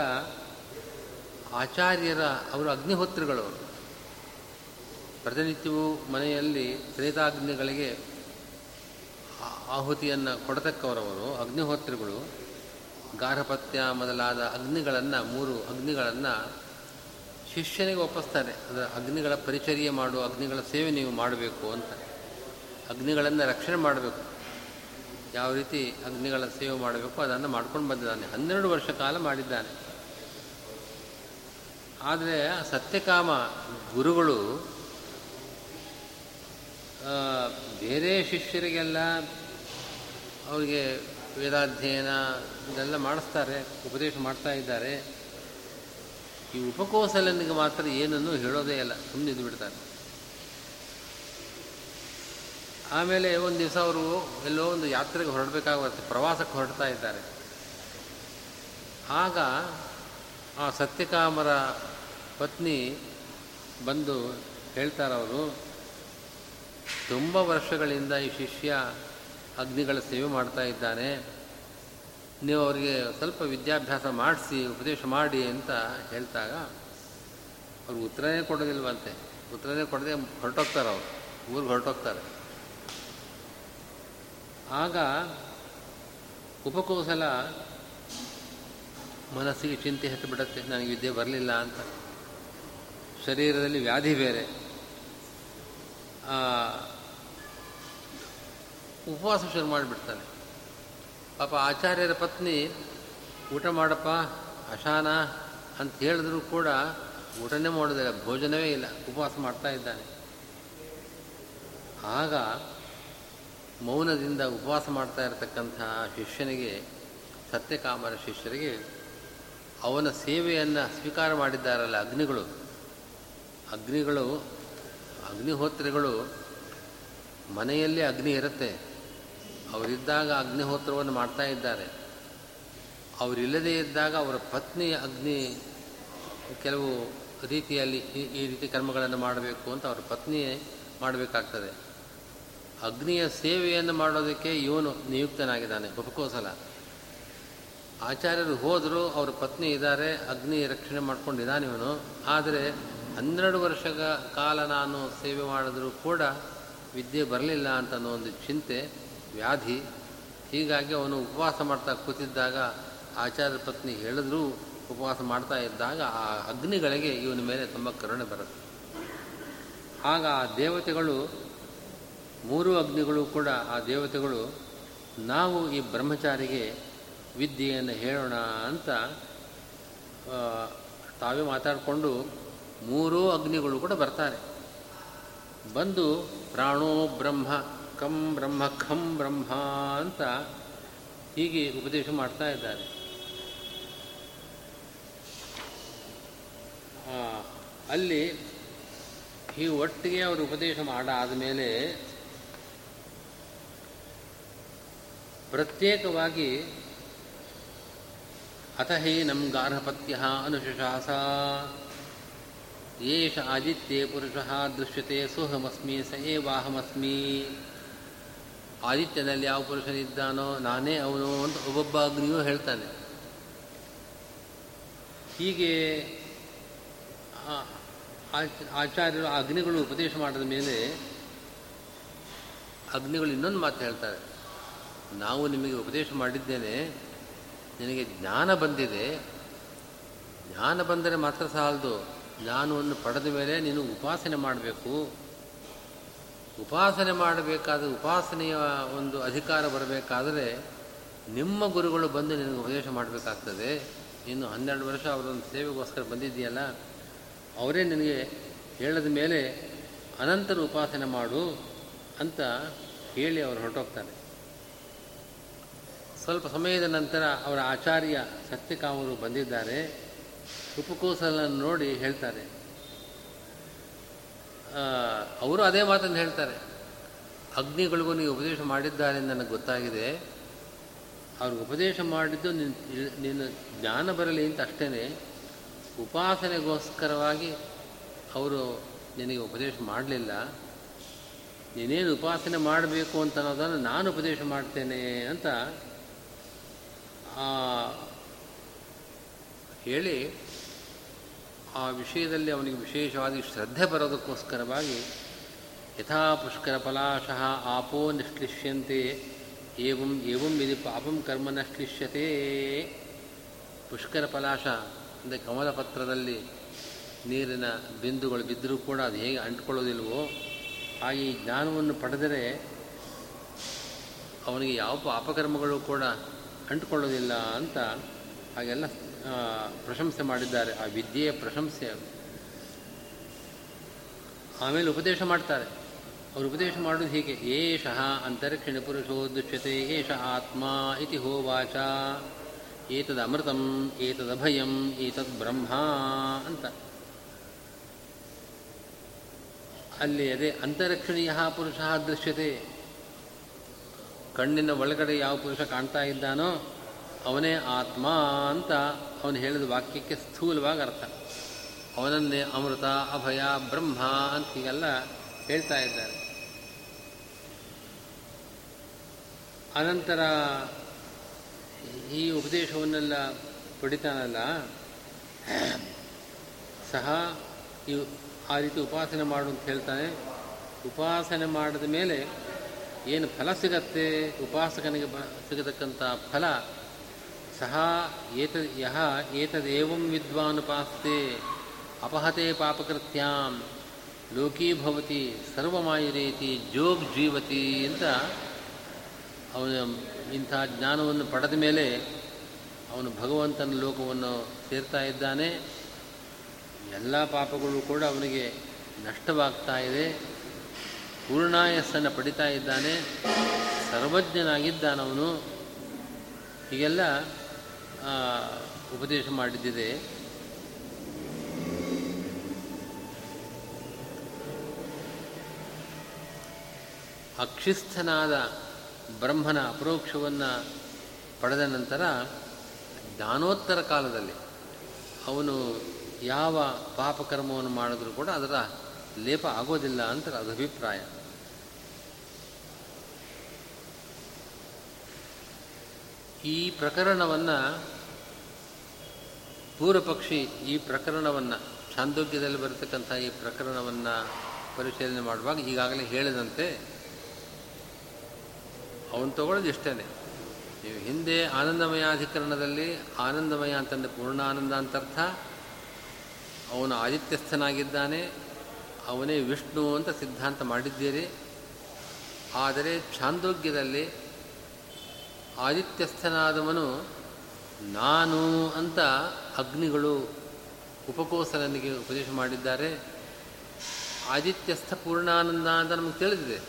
ಆಚಾರ್ಯರ, ಅವರು ಅಗ್ನಿಹೋತ್ರಿಗಳವರು, ಪ್ರತಿನಿತ್ಯವೂ ಮನೆಯಲ್ಲಿ ತ್ರೇತಾಗ್ನಿಗಳಿಗೆ ಆಹುತಿಯನ್ನು ಕೊಡತಕ್ಕವರವರು, ಅಗ್ನಿಹೋತ್ರಿಗಳು. ಗಾರ್ಹಪತ್ಯ ಮೊದಲಾದ ಅಗ್ನಿಗಳನ್ನು, 3 ಅಗ್ನಿಗಳನ್ನು ಶಿಷ್ಯನಿಗೆ ಒಪ್ಪಿಸ್ತಾರೆ. ಅದರ ಅಗ್ನಿಗಳ ಪರಿಚರ್ಯ ಮಾಡು, ಅಗ್ನಿಗಳ ಸೇವೆ ನೀವು ಮಾಡಬೇಕು ಅಂತ, ಅಗ್ನಿಗಳನ್ನು ರಕ್ಷಣೆ ಮಾಡಬೇಕು, ಯಾವ ರೀತಿ ಅಗ್ನಿಗಳ ಸೇವೆ ಮಾಡಬೇಕು ಅದನ್ನು ಮಾಡ್ಕೊಂಡು ಬಂದಿದ್ದಾನೆ. 12 ವರ್ಷ ಕಾಲ ಮಾಡಿದ್ದಾನೆ. ಆದರೆ ಸತ್ಯಕಾಮ ಗುರುಗಳು ಬೇರೆ ಶಿಷ್ಯರಿಗೆಲ್ಲ ಅವರಿಗೆ ವೇದಾಧ್ಯಯನ ಇದೆಲ್ಲ ಮಾಡಿಸ್ತಾರೆ, ಉಪದೇಶ ಮಾಡ್ತಾ ಇದ್ದಾರೆ. ಈ ಉಪಕೋಸಲನಿಗೆ ಮಾತ್ರ ಏನನ್ನೂ ಹೇಳೋದೇ ಇಲ್ಲ, ಸುಮ್ಮನೆ ಇದು ಬಿಡ್ತಾರೆ. ಆಮೇಲೆ ಒಂದು ದಿವಸ ಅವರು ಎಲ್ಲೋ ಒಂದು ಯಾತ್ರೆಗೆ ಹೊರಡಬೇಕಾಗುತ್ತೆ, ಪ್ರವಾಸಕ್ಕೆ ಹೊರಡ್ತಾ ಇದ್ದಾರೆ. ಆಗ ಆ ಸತ್ಯಕಾಮರ ಪತ್ನಿ ಬಂದು ಹೇಳ್ತಾರವರು, ತುಂಬ ವರ್ಷಗಳಿಂದ ಈ ಶಿಷ್ಯ ಅಗ್ನಿಗಳ ಸೇವೆ ಮಾಡ್ತಾ ಇದ್ದಾನೆ, ನೀವು ಅವರಿಗೆ ಸ್ವಲ್ಪ ವಿದ್ಯಾಭ್ಯಾಸ ಮಾಡಿಸಿ, ಉಪದೇಶ ಮಾಡಿ ಅಂತ ಹೇಳ್ತಾಗ ಅವ್ರಿಗೆ ಉತ್ತರನೇ ಕೊಡೋದಿಲ್ವಂತೆ. ಉತ್ತರನೇ ಕೊಡದೆ ಹೊರಟೋಗ್ತಾರೆ, ಅವರು ಊರಿಗೆ ಹೊರಟೋಗ್ತಾರೆ. ಆಗ ಉಪಕೌಶಲ ಮನಸ್ಸಿಗೆ ಚಿಂತೆ ಹತ್ತಿಬಿಡುತ್ತೆ, ನನಗೆ ವಿದ್ಯೆ ಬರಲಿಲ್ಲ ಅಂತ. ಶರೀರದಲ್ಲಿ ವ್ಯಾಧಿ ಬೇರೆ, ಉಪವಾಸ ಶುರು ಮಾಡಿಬಿಡ್ತಾನೆ. ಪಾಪ ಆಚಾರ್ಯರ ಪತ್ನಿ ಊಟ ಮಾಡಪ್ಪ ಅಶಾನ ಅಂತ ಹೇಳಿದ್ರೂ ಕೂಡ ಊಟನೇ ಮಾಡೋದಿಲ್ಲ, ಭೋಜನವೇ ಇಲ್ಲ, ಉಪವಾಸ ಮಾಡ್ತಾ ಇದ್ದಾನೆ. ಆಗ ಮೌನದಿಂದ ಉಪವಾಸ ಮಾಡ್ತಾ ಇರತಕ್ಕಂಥ ಶಿಷ್ಯನಿಗೆ, ಸತ್ಯಕಾಮರ ಶಿಷ್ಯರಿಗೆ, ಅವನ ಸೇವೆಯನ್ನು ಸ್ವೀಕಾರ ಮಾಡಿದ್ದಾರಲ್ಲ ಅಗ್ನಿಗಳು ಅಗ್ನಿಹೋತ್ರಿಗಳು. ಮನೆಯಲ್ಲೇ ಅಗ್ನಿ ಇರುತ್ತೆ, ಅವರಿದ್ದಾಗ ಅಗ್ನಿಹೋತ್ರವನ್ನು ಮಾಡ್ತಾ ಇದ್ದಾರೆ. ಅವರಿಲ್ಲದೇ ಇದ್ದಾಗ ಅವರ ಪತ್ನಿ ಅಗ್ನಿ, ಕೆಲವು ರೀತಿಯಲ್ಲಿ ಈ ರೀತಿ ಕರ್ಮಗಳನ್ನು ಮಾಡಬೇಕು ಅಂತ ಅವರ ಪತ್ನಿಯೇ ಮಾಡಬೇಕಾಗ್ತದೆ. ಅಗ್ನಿಯ ಸೇವೆಯನ್ನು ಮಾಡೋದಕ್ಕೆ ಇವನು ನಿಯುಕ್ತನಾಗಿದ್ದಾನೆ ಉಪಕೋಸಲ. ಆಚಾರ್ಯರು ಹೋದರು, ಅವ್ರ ಪತ್ನಿ ಇದ್ದಾರೆ, ಅಗ್ನಿ ರಕ್ಷಣೆ ಮಾಡ್ಕೊಂಡಿದ್ದಾನೆ ಇವನು. ಆದರೆ 12 ವರ್ಷಗಳ ಕಾಲ ನಾನು ಸೇವೆ ಮಾಡಿದ್ರೂ ಕೂಡ ವಿದ್ಯೆ ಬರಲಿಲ್ಲ ಅಂತ ಅನ್ನೋ ಒಂದು ಚಿಂತೆ, ವ್ಯಾಧಿ. ಹೀಗಾಗಿ ಅವನು ಉಪವಾಸ ಮಾಡ್ತಾ ಕೂತಿದ್ದಾಗ ಆಚಾರ್ಯ ಪತ್ನಿ ಹೇಳಿದ್ರೂ ಉಪವಾಸ ಮಾಡ್ತಾ ಇದ್ದಾಗ ಆ ಅಗ್ನಿಗಳಿಗೆ ಇವನ ಮೇಲೆ ತುಂಬ ಕರುಣೆ ಬರುತ್ತೆ. ಆಗ ಆ ದೇವತೆಗಳು, 3 ಅಗ್ನಿಗಳು ಕೂಡ ಆ ದೇವತೆಗಳು, ನಾವು ಈ ಬ್ರಹ್ಮಚಾರಿಗೆ ವಿದ್ಯೆಯನ್ನು ಹೇಳೋಣ ಅಂತ ತಾವೇ ಮಾತಾಡಿಕೊಂಡು 3 ಅಗ್ನಿಗಳು ಕೂಡ ಬರ್ತಾರೆ. ಬಂದು ಪ್ರಾಣೋ ಬ್ರಹ್ಮ ಕಂ ಬ್ರಹ್ಮ ಖಂ ಬ್ರಹ್ಮ ಅಂತ ಹೀಗೆ ಉಪದೇಶ ಮಾಡ್ತಾ ಇದ್ದಾರೆ. ಅಲ್ಲಿ ಈ ಒಟ್ಟಿಗೆ ಅವರು ಉಪದೇಶ ಮಾಡಾದ ಮೇಲೆ ಪ್ರತ್ಯೇಕವಾಗಿ ಅಥಹಿ ನಮ್ ಗಾರ್ಹಪತ್ಯ ಅನುಶಾಸ ಯೇಷ ಆದಿತ್ಯೇ ಪುರುಷಃ ದೃಶ್ಯತೆ ಸೋಹಮಸ್ಮಿ ಸ ಏವಾಹಮಸ್ಮಿ. ಆದಿತ್ಯನಲ್ಲಿ ಯಾವ ಪುರುಷನಿದ್ದಾನೋ ನಾನೇ ಅವನು ಅಂತ ಒಬ್ಬೊಬ್ಬ ಅಗ್ನಿಯೂ ಹೇಳ್ತಾನೆ. ಹೀಗೆ ಆಚಾರ್ಯರು ಆ ಅಗ್ನಿಗಳು ಉಪದೇಶ ಮಾಡಿದ ಮೇಲೆ ಅಗ್ನಿಗಳು ಇನ್ನೊಂದು ಮಾತು ಹೇಳ್ತಾರೆ, ನಾವು ನಿಮಗೆ ಉಪದೇಶ ಮಾಡಿದ್ದೇನೆ, ನಿನಗೆ ಜ್ಞಾನ ಬಂದಿದೆ, ಜ್ಞಾನ ಬಂದರೆ ಮಾತ್ರ ಸಾಲದು, ಜ್ಞಾನವನ್ನು ಪಡೆದ ಮೇಲೆ ನೀನು ಉಪಾಸನೆ ಮಾಡಬೇಕು. ಉಪಾಸನೆ ಮಾಡಬೇಕಾದ ಉಪಾಸನೆಯ ಒಂದು ಅಧಿಕಾರ ಬರಬೇಕಾದರೆ ನಿಮ್ಮ ಗುರುಗಳು ಬಂದು ನಿನಗೆ ಉಪದೇಶ ಮಾಡಬೇಕಾಗ್ತದೆ. ನೀನು 12 ವರ್ಷ ಅವರೊಂದು ಸೇವೆಗೋಸ್ಕರ ಬಂದಿದ್ದೀಯಲ್ಲ, ಅವರೇ ನಿನಗೆ ಹೇಳಿದ ಮೇಲೆ ಅನಂತರ ಉಪಾಸನೆ ಮಾಡು ಅಂತ ಹೇಳಿ ಅವರು ಹೊರಟೋಗ್ತಾರೆ. ಸ್ವಲ್ಪ ಸಮಯದ ನಂತರ ಅವರ ಆಚಾರ್ಯ ಸತ್ಯಕಾಮರು ಬಂದಿದ್ದಾರೆ. ಉಪಕೋಸಲನ್ನು ನೋಡಿ ಹೇಳ್ತಾರೆ, ಅವರು ಅದೇ ಮಾತನ್ನು ಹೇಳ್ತಾರೆ, ಅಗ್ನಿಗಳಿಗೂ ನೀವು ಉಪದೇಶ ಮಾಡಿದ್ದಾರೆ ಎಂದು ನನಗೆ ಗೊತ್ತಾಗಿದೆ, ಅವ್ರಿಗೆ ಉಪದೇಶ ಮಾಡಿದ್ದು ನಿನ್ನ ಜ್ಞಾನ ಬರಲಿ ಅಂತ ಅಷ್ಟೇ, ಉಪಾಸನೆಗೋಸ್ಕರವಾಗಿ ಅವರು ನಿನಗೆ ಉಪದೇಶ ಮಾಡಲಿಲ್ಲ, ನೀನೇನು ಉಪಾಸನೆ ಮಾಡಬೇಕು ಅಂತ ಅನ್ನೋದನ್ನು ನಾನು ಉಪದೇಶ ಮಾಡ್ತೇನೆ ಅಂತ ಹೇಳಿ ಆ ವಿಷಯದಲ್ಲಿ ಅವನಿಗೆ ವಿಶೇಷವಾಗಿ ಶ್ರದ್ಧೆ ಬರೋದಕ್ಕೋಸ್ಕರವಾಗಿ ಯಥಾ ಪುಷ್ಕರ ಫಲಾಶಃ ಆಪೋ ನಿಶ್ಲಿಷ್ಯಂತೆ ಏವಂ ಏವಂ ಇದು ಪಾಪಂ ಕರ್ಮ ನಶ್ಲಿಷ್ಯತೆ. ಪುಷ್ಕರ ಫಲಾಶ ಅಂದರೆ ಕಮಲ ಪತ್ರದಲ್ಲಿ ನೀರಿನ ಬಿಂದುಗಳು ಬಿದ್ದರೂ ಕೂಡ ಅದು ಹೇಗೆ ಅಂಟ್ಕೊಳ್ಳೋದಿಲ್ವೋ ಹಾಗೆ ಈ ಜ್ಞಾನವನ್ನು ಪಡೆದರೆ ಅವನಿಗೆ ಯಾವ ಪಾಪಕರ್ಮಗಳು ಕೂಡ ಅಂಟ್ಕೊಳ್ಳೋದಿಲ್ಲ ಅಂತ ಹಾಗೆಲ್ಲ ಪ್ರಶಂಸೆ ಮಾಡಿದ್ದಾರೆ, ಆ ವಿದ್ಯೆಯ ಪ್ರಶಂಸೆ. ಆಮೇಲೆ ಉಪದೇಶ ಮಾಡ್ತಾರೆ. ಅವರು ಉಪದೇಶ ಮಾಡೋದು ಹೀಗೆ, ಏಷ ಅಂತರಿಕ್ಷಿಣ ಪುರುಷೋ ದುಶ್ಯತೆ ಏಷ ಆತ್ಮ ಇತಿ ಹೋವಾಚ ಏತದಮೃತಂ ಏತದಭಯಂ ಏತದ್ ಬ್ರಹ್ಮ ಅಂತ. ಅಲ್ಲಿ ಅದೇ ಅಂತರಿಕ್ಷಿಣೀಯ ಪುರುಷ ದೃಶ್ಯತೆ, ಕಣ್ಣಿನ ಒಳಗಡೆ ಯಾವ ಪುರುಷ ಕಾಣ್ತಾ ಇದ್ದಾನೋ ಅವನೇ ಆತ್ಮ ಅಂತ ಅವನು ಹೇಳಿದ ವಾಕ್ಯಕ್ಕೆ ಸ್ಥೂಲವಾಗಿ ಅರ್ಥ. ಅವನನ್ನೇ ಅಮೃತ, ಅಭಯ, ಬ್ರಹ್ಮ ಅಂತ ಹೀಗೆಲ್ಲ ಹೇಳ್ತಾ ಇದ್ದಾರೆ. ಅನಂತರ ಈ ಉಪದೇಶವನ್ನೆಲ್ಲ ಪಡಿತಾನಲ್ಲ ಸಹ ಆ ರೀತಿ ಉಪಾಸನೆ ಮಾಡು ಅಂತ ಹೇಳ್ತಾನೆ. ಉಪಾಸನೆ ಮಾಡಿದ ಮೇಲೆ ಏನು ಫಲ ಸಿಗತ್ತೆ, ಉಪಾಸಕನಿಗೆ ಸಿಗತಕ್ಕಂಥ ಫಲ ಸಹ ಯಹ ಏತದೇವಂ ವಿದ್ವಾನುಪಾಸ್ತೆ ಅಪಹತೆ ಪಾಪಕೃತ್ಯಂ ಲೋಕೀಭವತಿ ಸರ್ವಮಾಯುರೇತಿ ಜೋಗ್ ಜೀವತಿ ಅಂತ. ಅವನು ಇಂಥ ಜ್ಞಾನವನ್ನು ಪಡೆದ ಮೇಲೆ ಅವನು ಭಗವಂತನ ಲೋಕವನ್ನು ಸೇರ್ತಾ ಇದ್ದಾನೆ. ಎಲ್ಲ ಪಾಪಗಳು ಕೂಡ ಅವನಿಗೆ ನಷ್ಟವಾಗ್ತಾ ಇದೆ. ಪೂರ್ಣಾಯಸ್ಸನ್ನು ಪಡಿತಾ ಇದ್ದಾನೆ. ಸರ್ವಜ್ಞನಾಗಿದ್ದಾನವನು. ಹೀಗೆಲ್ಲ ಉಪದೇಶ ಮಾಡಿದ್ದಿದೆ. ಅಕ್ಷಿಸ್ಥನಾದ ಬ್ರಹ್ಮನ ಅಪರೋಕ್ಷವನ್ನು ಪಡೆದ ನಂತರ ಜ್ಞಾನೋತ್ತರ ಕಾಲದಲ್ಲಿ ಅವನು ಯಾವ ಪಾಪಕರ್ಮವನ್ನು ಮಾಡಿದ್ರೂ ಕೂಡ ಅದರ ಲೇಪ ಆಗೋದಿಲ್ಲ ಅಂತ ಅದು ಅಭಿಪ್ರಾಯ. ಈ ಪ್ರಕರಣವನ್ನು ಪೂರ್ವಪಕ್ಷಿ ಈ ಪ್ರಕರಣವನ್ನು ಛಾಂದೋಗ್ಯದಲ್ಲಿ ಬರತಕ್ಕಂಥ ಈ ಪ್ರಕರಣವನ್ನು ಪರಿಶೀಲನೆ ಮಾಡುವಾಗ ಈಗಾಗಲೇ ಹೇಳಿದಂತೆ ಅವನು ತಗೊಳ್ಳೋದು ಇಷ್ಟೇ. ನೀವು ಹಿಂದೆ ಆನಂದಮಯಾಧಿಕರಣದಲ್ಲಿ ಆನಂದಮಯ ಅಂತಂದರೆ ಪೂರ್ಣ ಆನಂದ ಅಂತರ್ಥ, ಅವನು ಆದಿತ್ಯಸ್ಥನಾಗಿದ್ದಾನೆ, ಅವನೇ ವಿಷ್ಣು ಅಂತ ಸಿದ್ಧಾಂತ ಮಾಡಿದ್ದೀರಿ. ಆದರೆ ಛಾಂದೋಗ್ಯದಲ್ಲಿ ಆದಿತ್ಯಸ್ಥನಾದವನು ನಾನು ಅಂತ ಅಗ್ನಿಗಳು ಉಪಕೋಸಲನಿಗೆ ಉಪದೇಶ ಮಾಡಿದ್ದಾರೆ. ಆದಿತ್ಯಸ್ಥ ಪೂರ್ಣಾನಂದ ಅಂತ ನಮಗೆ ತಿಳಿದಿದೆ,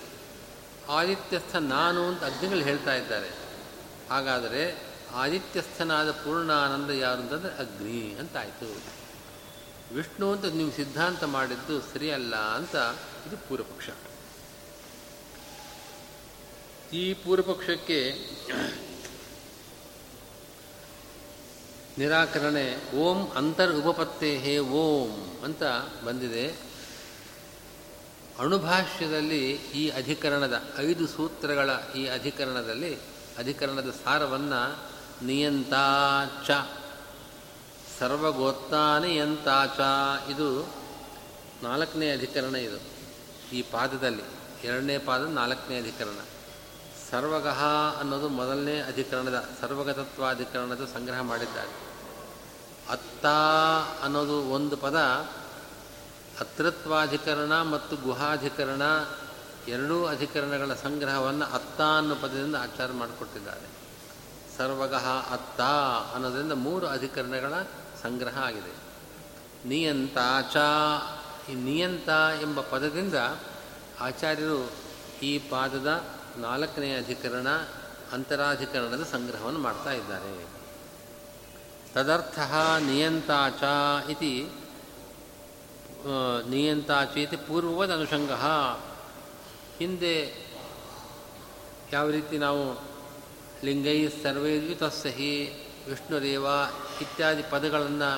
ಆದಿತ್ಯಸ್ಥ ನಾನು ಅಂತ ಅಗ್ನಿಗಳು ಹೇಳ್ತಾ ಇದ್ದಾರೆ. ಹಾಗಾದರೆ ಆದಿತ್ಯಸ್ಥನಾದ ಪೂರ್ಣಾನಂದ ಯಾರು ಅಂತಂದರೆ ಅಗ್ನಿ ಅಂತಾಯಿತು. ವಿಷ್ಣು ಅಂತ ನೀವು ಸಿದ್ಧಾಂತ ಮಾಡಿದ್ದು ಸರಿಯಲ್ಲ ಅಂತ ಇದು ಪೂರ್ವಪಕ್ಷ. ಈ ಪೂರ್ವಪಕ್ಷಕ್ಕೆ ನಿರಾಕರಣೆ ಓಂ ಅಂತರ್ ಉಪಪತ್ತೇ ಹೇ ಓಂ ಅಂತ ಬಂದಿದೆ. ಅಣುಭಾಷ್ಯದಲ್ಲಿ ಈ ಅಧಿಕರಣದ 5 ಸೂತ್ರಗಳ ಈ ಅಧಿಕರಣದಲ್ಲಿ ಅಧಿಕರಣದ ಸಾರವನ್ನು ನಿಯಂತ ಚ ಸರ್ವಗೋತ್ನಿಯಂತ ಚ ಇದು 4ನೇ ಅಧಿಕರಣ. ಇದು ಈ ಪಾದದಲ್ಲಿ 2ನೇ ಪಾದ 4ನೇ ಅಧಿಕರಣ. ಸರ್ವಗಹ ಅನ್ನೋದು ಮೊದಲನೇ ಅಧಿಕರಣದ ಸರ್ವಗತತ್ವಾಧಿಕರಣದ ಸಂಗ್ರಹ ಮಾಡಿದ್ದಾರೆ. ಅತ್ತ ಅನ್ನೋದು ಒಂದು ಪದ, ಅತೃತ್ವಾಧಿಕರಣ ಮತ್ತು ಗುಹಾಧಿಕರಣ 2 ಅಧಿಕರಣಗಳ ಸಂಗ್ರಹವನ್ನು ಅತ್ತ ಅನ್ನೋ ಪದದಿಂದ ಆಚಾರ ಮಾಡಿಕೊಟ್ಟಿದ್ದಾರೆ. ಸರ್ವಗಹ ಅತ್ತ ಅನ್ನೋದರಿಂದ 3 ಅಧಿಕರಣಗಳ ಸಂಗ್ರಹ ಆಗಿದೆ. ನಿಯಂತ ಚ ಈ ನಿಯಂತ ಎಂಬ ಪದದಿಂದ ಆಚಾರ್ಯರು ಈ ಪಾದದ 4ನೇ ಅಧಿಕರಣ ಅಂತರಾಧಿಕರಣದ ಸಂಗ್ರಹವನ್ನು ಮಾಡ್ತಾ ಇದ್ದಾರೆ. ತದರ್ಥ ನಿಯಂತ ಚ ಇತಿ ನಿಯಂತಾಚೇತಿ ಪೂರ್ವದ ಅನುಷಂಗ. ಹಿಂದೆ ಯಾವ ರೀತಿ ನಾವು ಲಿಂಗೈ ಸರ್ವೇಜು ತಸ್ಸಹಿ ವಿಷ್ಣುರೇವ ಇತ್ಯಾದಿ ಪದಗಳನ್ನು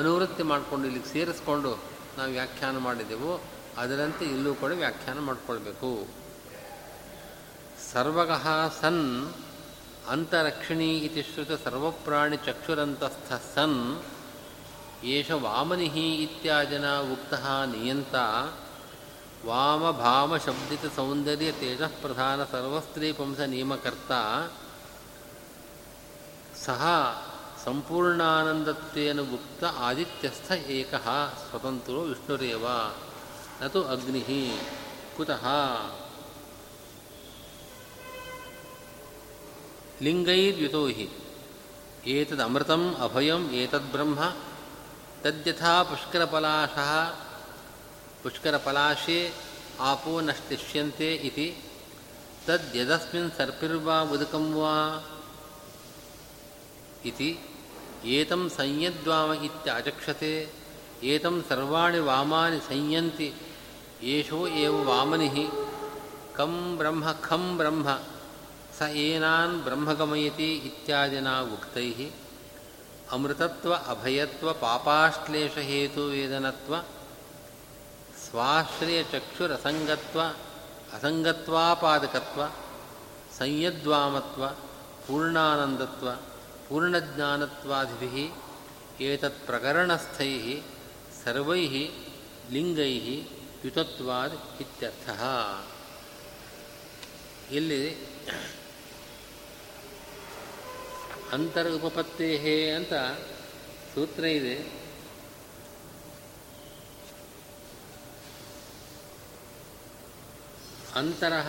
ಅನುವೃತ್ತಿ ಮಾಡಿಕೊಂಡು ಇಲ್ಲಿಗೆ ಸೇರಿಸ್ಕೊಂಡು ನಾವು ವ್ಯಾಖ್ಯಾನ ಮಾಡಿದೆವು, ಅದರಂತೆ ಇಲ್ಲೂ ಕೂಡ ವ್ಯಾಖ್ಯಾನ ಮಾಡಿಕೊಳ್ಬೇಕು. ಸರ್ವಗಃ ಸನ್ ಅಂತರಕ್ಷಿಣೀ ಇತಿ ಶ್ರುತ ಸರ್ವಪ್ರಾಣಿ ಚಕ್ಷುರಂತಸ್ಥ ಸನ್ ಏಷ ವಾಮನಿ ಇತ್ಯಾದಿನ ಉಕ್ತ ನಿಯಂತ ವಾಮಭಾಮಶಬ್ದಿತ ಸೌಂದರ್ಯ ತೇಜಃ ಪ್ರಧಾನ ಸರ್ವಸ್ತ್ರೀ ಪುಂಸ ನಿಯಮಕರ್ತ ಸಹ ಸಂಪೂರ್ಣಾನಂದತ್ವೇನ ಉಕ್ತ ಆದಿತ್ಯಸ್ಥ ಏಕಃ ಸ್ವತಂತ್ರೋ ವಿಷ್ಣುರೇವ ನತು ಅಗ್ನಿಃ ಕುತಃ ಲಿಂಗೈರ್ಯುತೋ ಹಿ ಏತದಮೃತಂ ಅಭಯಂ ಏತದ್ಬ್ರಹ್ಮ ತದ್ಯಥಾ ಪುಷ್ಕರಪಲಾಶಃ ಪುಷ್ಕರಪಲಾಶೇ ಆಪೋ ನಷ್ಟಿಷ್ಯಂತೆ ಇತಿ ತದ್ಯದಸ್ಮಿನ್ ಸರ್ಪಿರ್ವಾ ಉದಕಂ ವಾ ಇತಿ ಏತಂ ಸಂಯದ್ವಾಮ ಇತ್ಯಾಚಕ್ಷತೆ ಏತಂ ಸರ್ವಾಣಿ ವಾಮಾನಿ ಸಂಯಂತಿ ಯೇಷೋ ಏವ ವಾಮನಿಃ ಖಂ ಬ್ರಹ್ಮ ಸ ಏನಾನ್ ಬ್ರಹ್ಮಗಮಯತಿ ಇತ್ಯಾದಿನಾ ಉಕ್ತೈಃ ಅಮೃತತ್ವ ಅಭಯತ್ವ ಪಾಪಾಶ್ಲೇಷ ಹೇತುವೇದನತ್ವ ಸ್ವಾಶ್ರಯಚಕ್ಷುರಸಂಗತ್ವ ಅಸಂಗತ್ವಾಪಾದಕತ್ವ ಸಂಯದ್ವಾಮತ್ವ ಪೂರ್ಣಾನಂದತ್ವ ಪೂರ್ಣಜ್ಞಾನತ್ವಾದಿಭಿಃ ಏತತ್ ಪ್ರಕರಣಸ್ಥೈಃ ಸರ್ವೈಃ ಲಿಂಗೈಃ ಯುತತ್ವಾದ್ ಇತ್ಯರ್ಥಃ. ಇಲ್ಲಿ ಅಂತರ ಉಪಪತ್ತೇ ಅಂತ ಸೂತ್ರ ಇದೆ. ಅಂತರಹ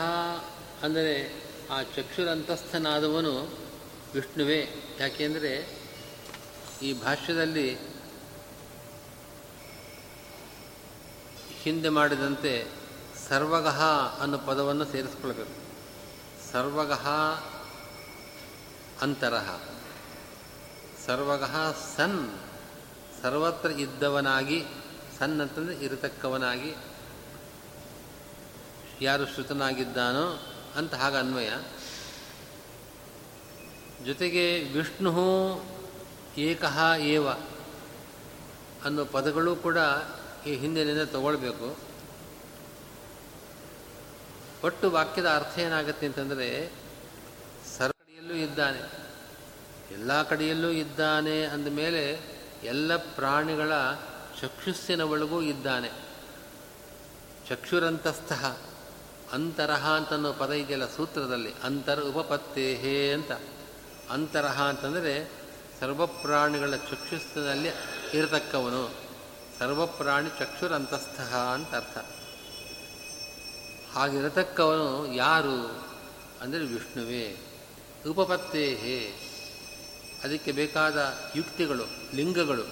ಅಂದರೆ ಆ ಚಕ್ಷುರಂತಸ್ಥನಾದವನು ವಿಷ್ಣುವೇ. ಯಾಕೆಂದರೆ ಈ ಭಾಷ್ಯದಲ್ಲಿ ಹಿಂದೆ ಮಾಡಿದಂತೆ ಸರ್ವಗಹ ಅನ್ನೋ ಪದವನ್ನು ಸೇರಿಸ್ಕೊಳ್ಬೇಕು. ಸರ್ವಗಹ ಅಂತರಹ, ಸರ್ವಗಹ ಸನ್ ಸರ್ವತ್ರ ಇದ್ದವನಾಗಿ, ಸನ್ ಅಂತಂದರೆ ಇರತಕ್ಕವನಾಗಿ ಯಾರು ಶ್ರುತನಾಗಿದ್ದಾನೋ ಅಂತ ಹಾಗೆ ಅನ್ವಯ. ಜೊತೆಗೆ ವಿಷ್ಣು ಏಕಃ ಏವ ಅನ್ನೋ ಪದಗಳು ಕೂಡ ಈ ಹಿಂದಿನಿಂದ ತಗೊಳ್ಬೇಕು. ಒಟ್ಟು ವಾಕ್ಯದ ಅರ್ಥ ಏನಾಗುತ್ತೆ ಅಂತಂದರೆ ಸರ್ವಕಡೆಯಲ್ಲೂ ಇದ್ದಾನೆ, ಎಲ್ಲ ಕಡೆಯಲ್ಲೂ ಇದ್ದಾನೆ ಅಂದಮೇಲೆ ಎಲ್ಲ ಪ್ರಾಣಿಗಳ ಚಕ್ಷುಸ್ಸಿನ ಒಳಗೂ ಇದ್ದಾನೆ. ಚಕ್ಷುರಂತಸ್ಥಃ ಅಂತರಹ ಅಂತನ್ನೋ ಪದ ಇದೆಯಲ್ಲ ಸೂತ್ರದಲ್ಲಿ, ಅಂತರ ಉಪಪತ್ತೇಹೇ ಅಂತ. ಅಂತರಹ ಅಂತಂದರೆ ಸರ್ವಪ್ರಾಣಿಗಳ ಚಕ್ಷುಸ್ಸಿನಲ್ಲಿ ಇರತಕ್ಕವನು, ಸರ್ವಪ್ರಾಣಿ ಚಕ್ಷುರಂತಸ್ಥಃ ಅಂತ ಅರ್ಥ. ಹಾಗಿರತಕ್ಕವನು ಯಾರು ಅಂದರೆ ವಿಷ್ಣುವೇ. ಉಪಪತ್ತೇಹೇ, ಅದಕ್ಕೆ ಬೇಕಾದ ಯುಕ್ತಿಗಳು, ಲಿಂಗಗಳು,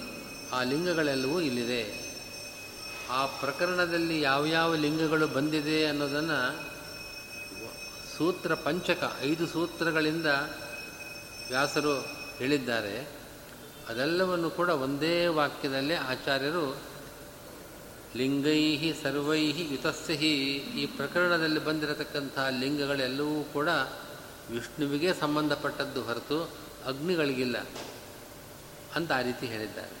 ಆ ಲಿಂಗಗಳೆಲ್ಲವೂ ಇಲ್ಲಿದೆ. ಆ ಪ್ರಕರಣದಲ್ಲಿ ಯಾವ್ಯಾವ ಲಿಂಗಗಳು ಬಂದಿದೆ ಅನ್ನೋದನ್ನು ಸೂತ್ರ ಪಂಚಕ 5 ಸೂತ್ರಗಳಿಂದ ವ್ಯಾಸರು ಹೇಳಿದ್ದಾರೆ. ಅದೆಲ್ಲವನ್ನು ಕೂಡ ಒಂದೇ ವಾಕ್ಯದಲ್ಲೇ ಆಚಾರ್ಯರು ಲಿಂಗೈಹಿ ಸರ್ವೈಹಿ ಯುತಸ್ಸಹಿ, ಈ ಪ್ರಕರಣದಲ್ಲಿ ಬಂದಿರತಕ್ಕಂಥ ಲಿಂಗಗಳೆಲ್ಲವೂ ಕೂಡ ವಿಷ್ಣುವಿಗೆ ಸಂಬಂಧಪಟ್ಟದ್ದು ಹೊರತು ಅಗ್ನಿಗಳಿಗಿಲ್ಲ ಅಂತ ಆ ರೀತಿ ಹೇಳಿದ್ದಾರೆ.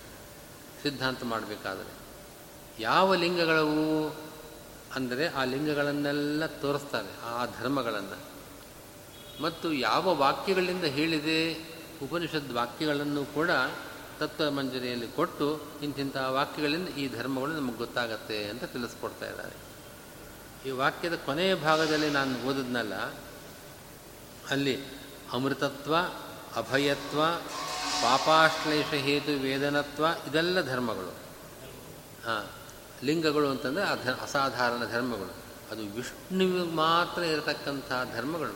ಸಿದ್ಧಾಂತ ಮಾಡಬೇಕಾದರೆ ಯಾವ ಲಿಂಗಗಳವು ಅಂದರೆ ಆ ಲಿಂಗಗಳನ್ನೆಲ್ಲ ತೋರಿಸ್ತಾರೆ, ಆ ಧರ್ಮಗಳನ್ನು. ಮತ್ತು ಯಾವ ವಾಕ್ಯಗಳಿಂದ ಹೇಳಿದೆ, ಉಪನಿಷದ್ ವಾಕ್ಯಗಳನ್ನು ಕೂಡ ತತ್ವಮಂಜರಿಯಲ್ಲಿ ಕೊಟ್ಟು ಇಂತಿಂಥ ವಾಕ್ಯಗಳಿಂದ ಈ ಧರ್ಮಗಳು ನಮಗೆ ಗೊತ್ತಾಗತ್ತೆ ಅಂತ ತಿಳಿಸ್ಕೊಡ್ತಾ ಇದ್ದಾರೆ. ಈ ವಾಕ್ಯದ ಕೊನೆಯ ಭಾಗದಲ್ಲಿ ನಾನು ಓದಿದ್ನಲ್ಲ, ಅಲ್ಲಿ ಅಮೃತತ್ವ, ಅಭಯತ್ವ, ಪಾಪಾಶ್ಲೇಷ ಹೇತು ವೇದನತ್ವ ಇದೆಲ್ಲ ಧರ್ಮಗಳು. ಲಿಂಗಗಳು ಅಂತಂದರೆ ಅಸಾಧಾರಣ ಧರ್ಮಗಳು, ಅದು ವಿಷ್ಣುವಿಗೆ ಮಾತ್ರ ಇರತಕ್ಕಂಥ ಧರ್ಮಗಳು.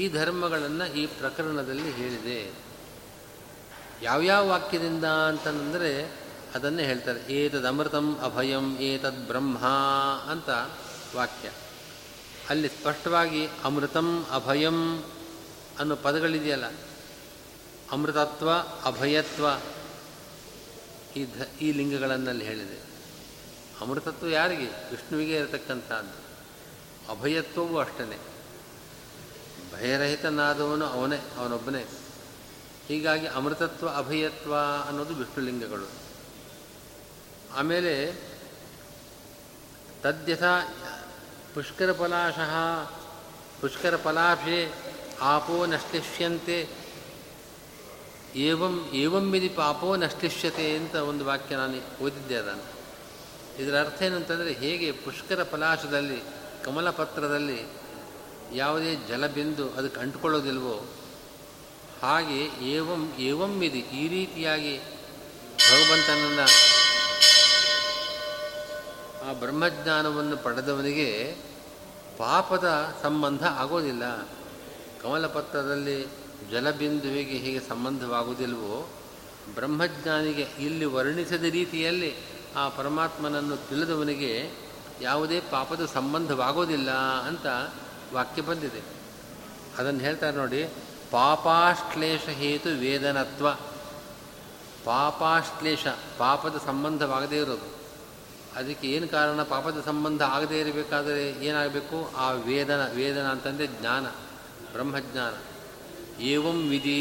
ಈ ಧರ್ಮಗಳನ್ನು ಈ ಪ್ರಕರಣದಲ್ಲಿ ಹೇಳಿದೆ. ಯಾವ್ಯಾವ ವಾಕ್ಯದಿಂದ ಅಂತಂದರೆ ಅದನ್ನೇ ಹೇಳ್ತಾರೆ. ಏತದ್ ಅಮೃತಂ ಅಭಯಂ ಏತದ್ ಬ್ರಹ್ಮ ಅಂತ ವಾಕ್ಯ. ಅಲ್ಲಿ ಸ್ಪಷ್ಟವಾಗಿ ಅಮೃತಂ ಅಭಯಂ ಅನ್ನೋ ಪದಗಳಿದೆಯಲ್ಲ, ಅಮೃತತ್ವ ಅಭಯತ್ವ ಈ ಲಿಂಗಗಳನ್ನಲ್ಲಿ ಹೇಳಿದೆ. ಅಮೃತತ್ವ ಯಾರಿಗೆ? ವಿಷ್ಣುವಿಗೆ ಇರತಕ್ಕಂಥದ್ದು. ಅಭಯತ್ವವೂ ಅಷ್ಟೇ, ಭಯರಹಿತನಾದವನು ಅವನೇ, ಅವನೊಬ್ಬನೇ. ಹೀಗಾಗಿ ಅಮೃತತ್ವ ಅಭಯತ್ವ ಅನ್ನೋದು ವಿಷ್ಣುಲಿಂಗಗಳು. ಆಮೇಲೆ ತದ್ಯಥಾ ಪುಷ್ಕರಫಲಾಶಃ ಪುಷ್ಕರಫಲಾಭೆ ಆಪೋ ನಷ್ಟಿಷ್ಯಂತೆ ಏವಂ ಏವಂ ವಿಧಿ ಪಾಪೋ ನಷ್ಟಿಷ್ಯತೆ ಅಂತ ಒಂದು ವಾಕ್ಯ ನಾನು ಓದಿದ್ದೆ. ಅದನ್ನು ಇದರ ಅರ್ಥ ಏನಂತಂದರೆ, ಹೇಗೆ ಪುಷ್ಕರ ಫಲಾಶದಲ್ಲಿ, ಕಮಲಪತ್ರದಲ್ಲಿ ಯಾವುದೇ ಜಲಬಿಂದು ಅದಕ್ಕೆ ಅಂಟ್ಕೊಳ್ಳೋದಿಲ್ವೋ ಹಾಗೆ ಏವಂ ಏವಂ ವಿಧಿ, ಈ ರೀತಿಯಾಗಿ ಭಗವಂತನನ್ನು, ಆ ಬ್ರಹ್ಮಜ್ಞಾನವನ್ನು ಪಡೆದವನಿಗೆ ಪಾಪದ ಸಂಬಂಧ ಆಗೋದಿಲ್ಲ. ಕಮಲಪತ್ರದಲ್ಲಿ ಜಲಬಿಂದುವಿಗೆ ಹೇಗೆ ಸಂಬಂಧವಾಗುವುದಿಲ್ವೋ, ಬ್ರಹ್ಮಜ್ಞಾನಿಗೆ ಇಲ್ಲಿ ವರ್ಣಿಸಿದ ರೀತಿಯಲ್ಲಿ ಆ ಪರಮಾತ್ಮನನ್ನು ತಿಳಿದವನಿಗೆ ಯಾವುದೇ ಪಾಪದ ಸಂಬಂಧವಾಗೋದಿಲ್ಲ ಅಂತ ವಾಕ್ಯ ಬಂದಿದೆ. ಅದನ್ನು ಹೇಳ್ತಾರೆ ನೋಡಿ, ಪಾಪಾಶ್ಲೇಷ ಹೇತು ವೇದನತ್ವ. ಪಾಪಾಶ್ಲೇಷ, ಪಾಪದ ಸಂಬಂಧವಾಗದೇ ಇರೋದು. ಅದಕ್ಕೆ ಏನು ಕಾರಣ? ಪಾಪದ ಸಂಬಂಧ ಆಗದೇ ಇರಬೇಕಾದರೆ ಏನಾಗಬೇಕು? ಆ ವೇದನ, ವೇದನ ಅಂತಂದರೆ ಜ್ಞಾನ, ಬ್ರಹ್ಮಜ್ಞಾನ. ಏವಂ ವಿಧಿ,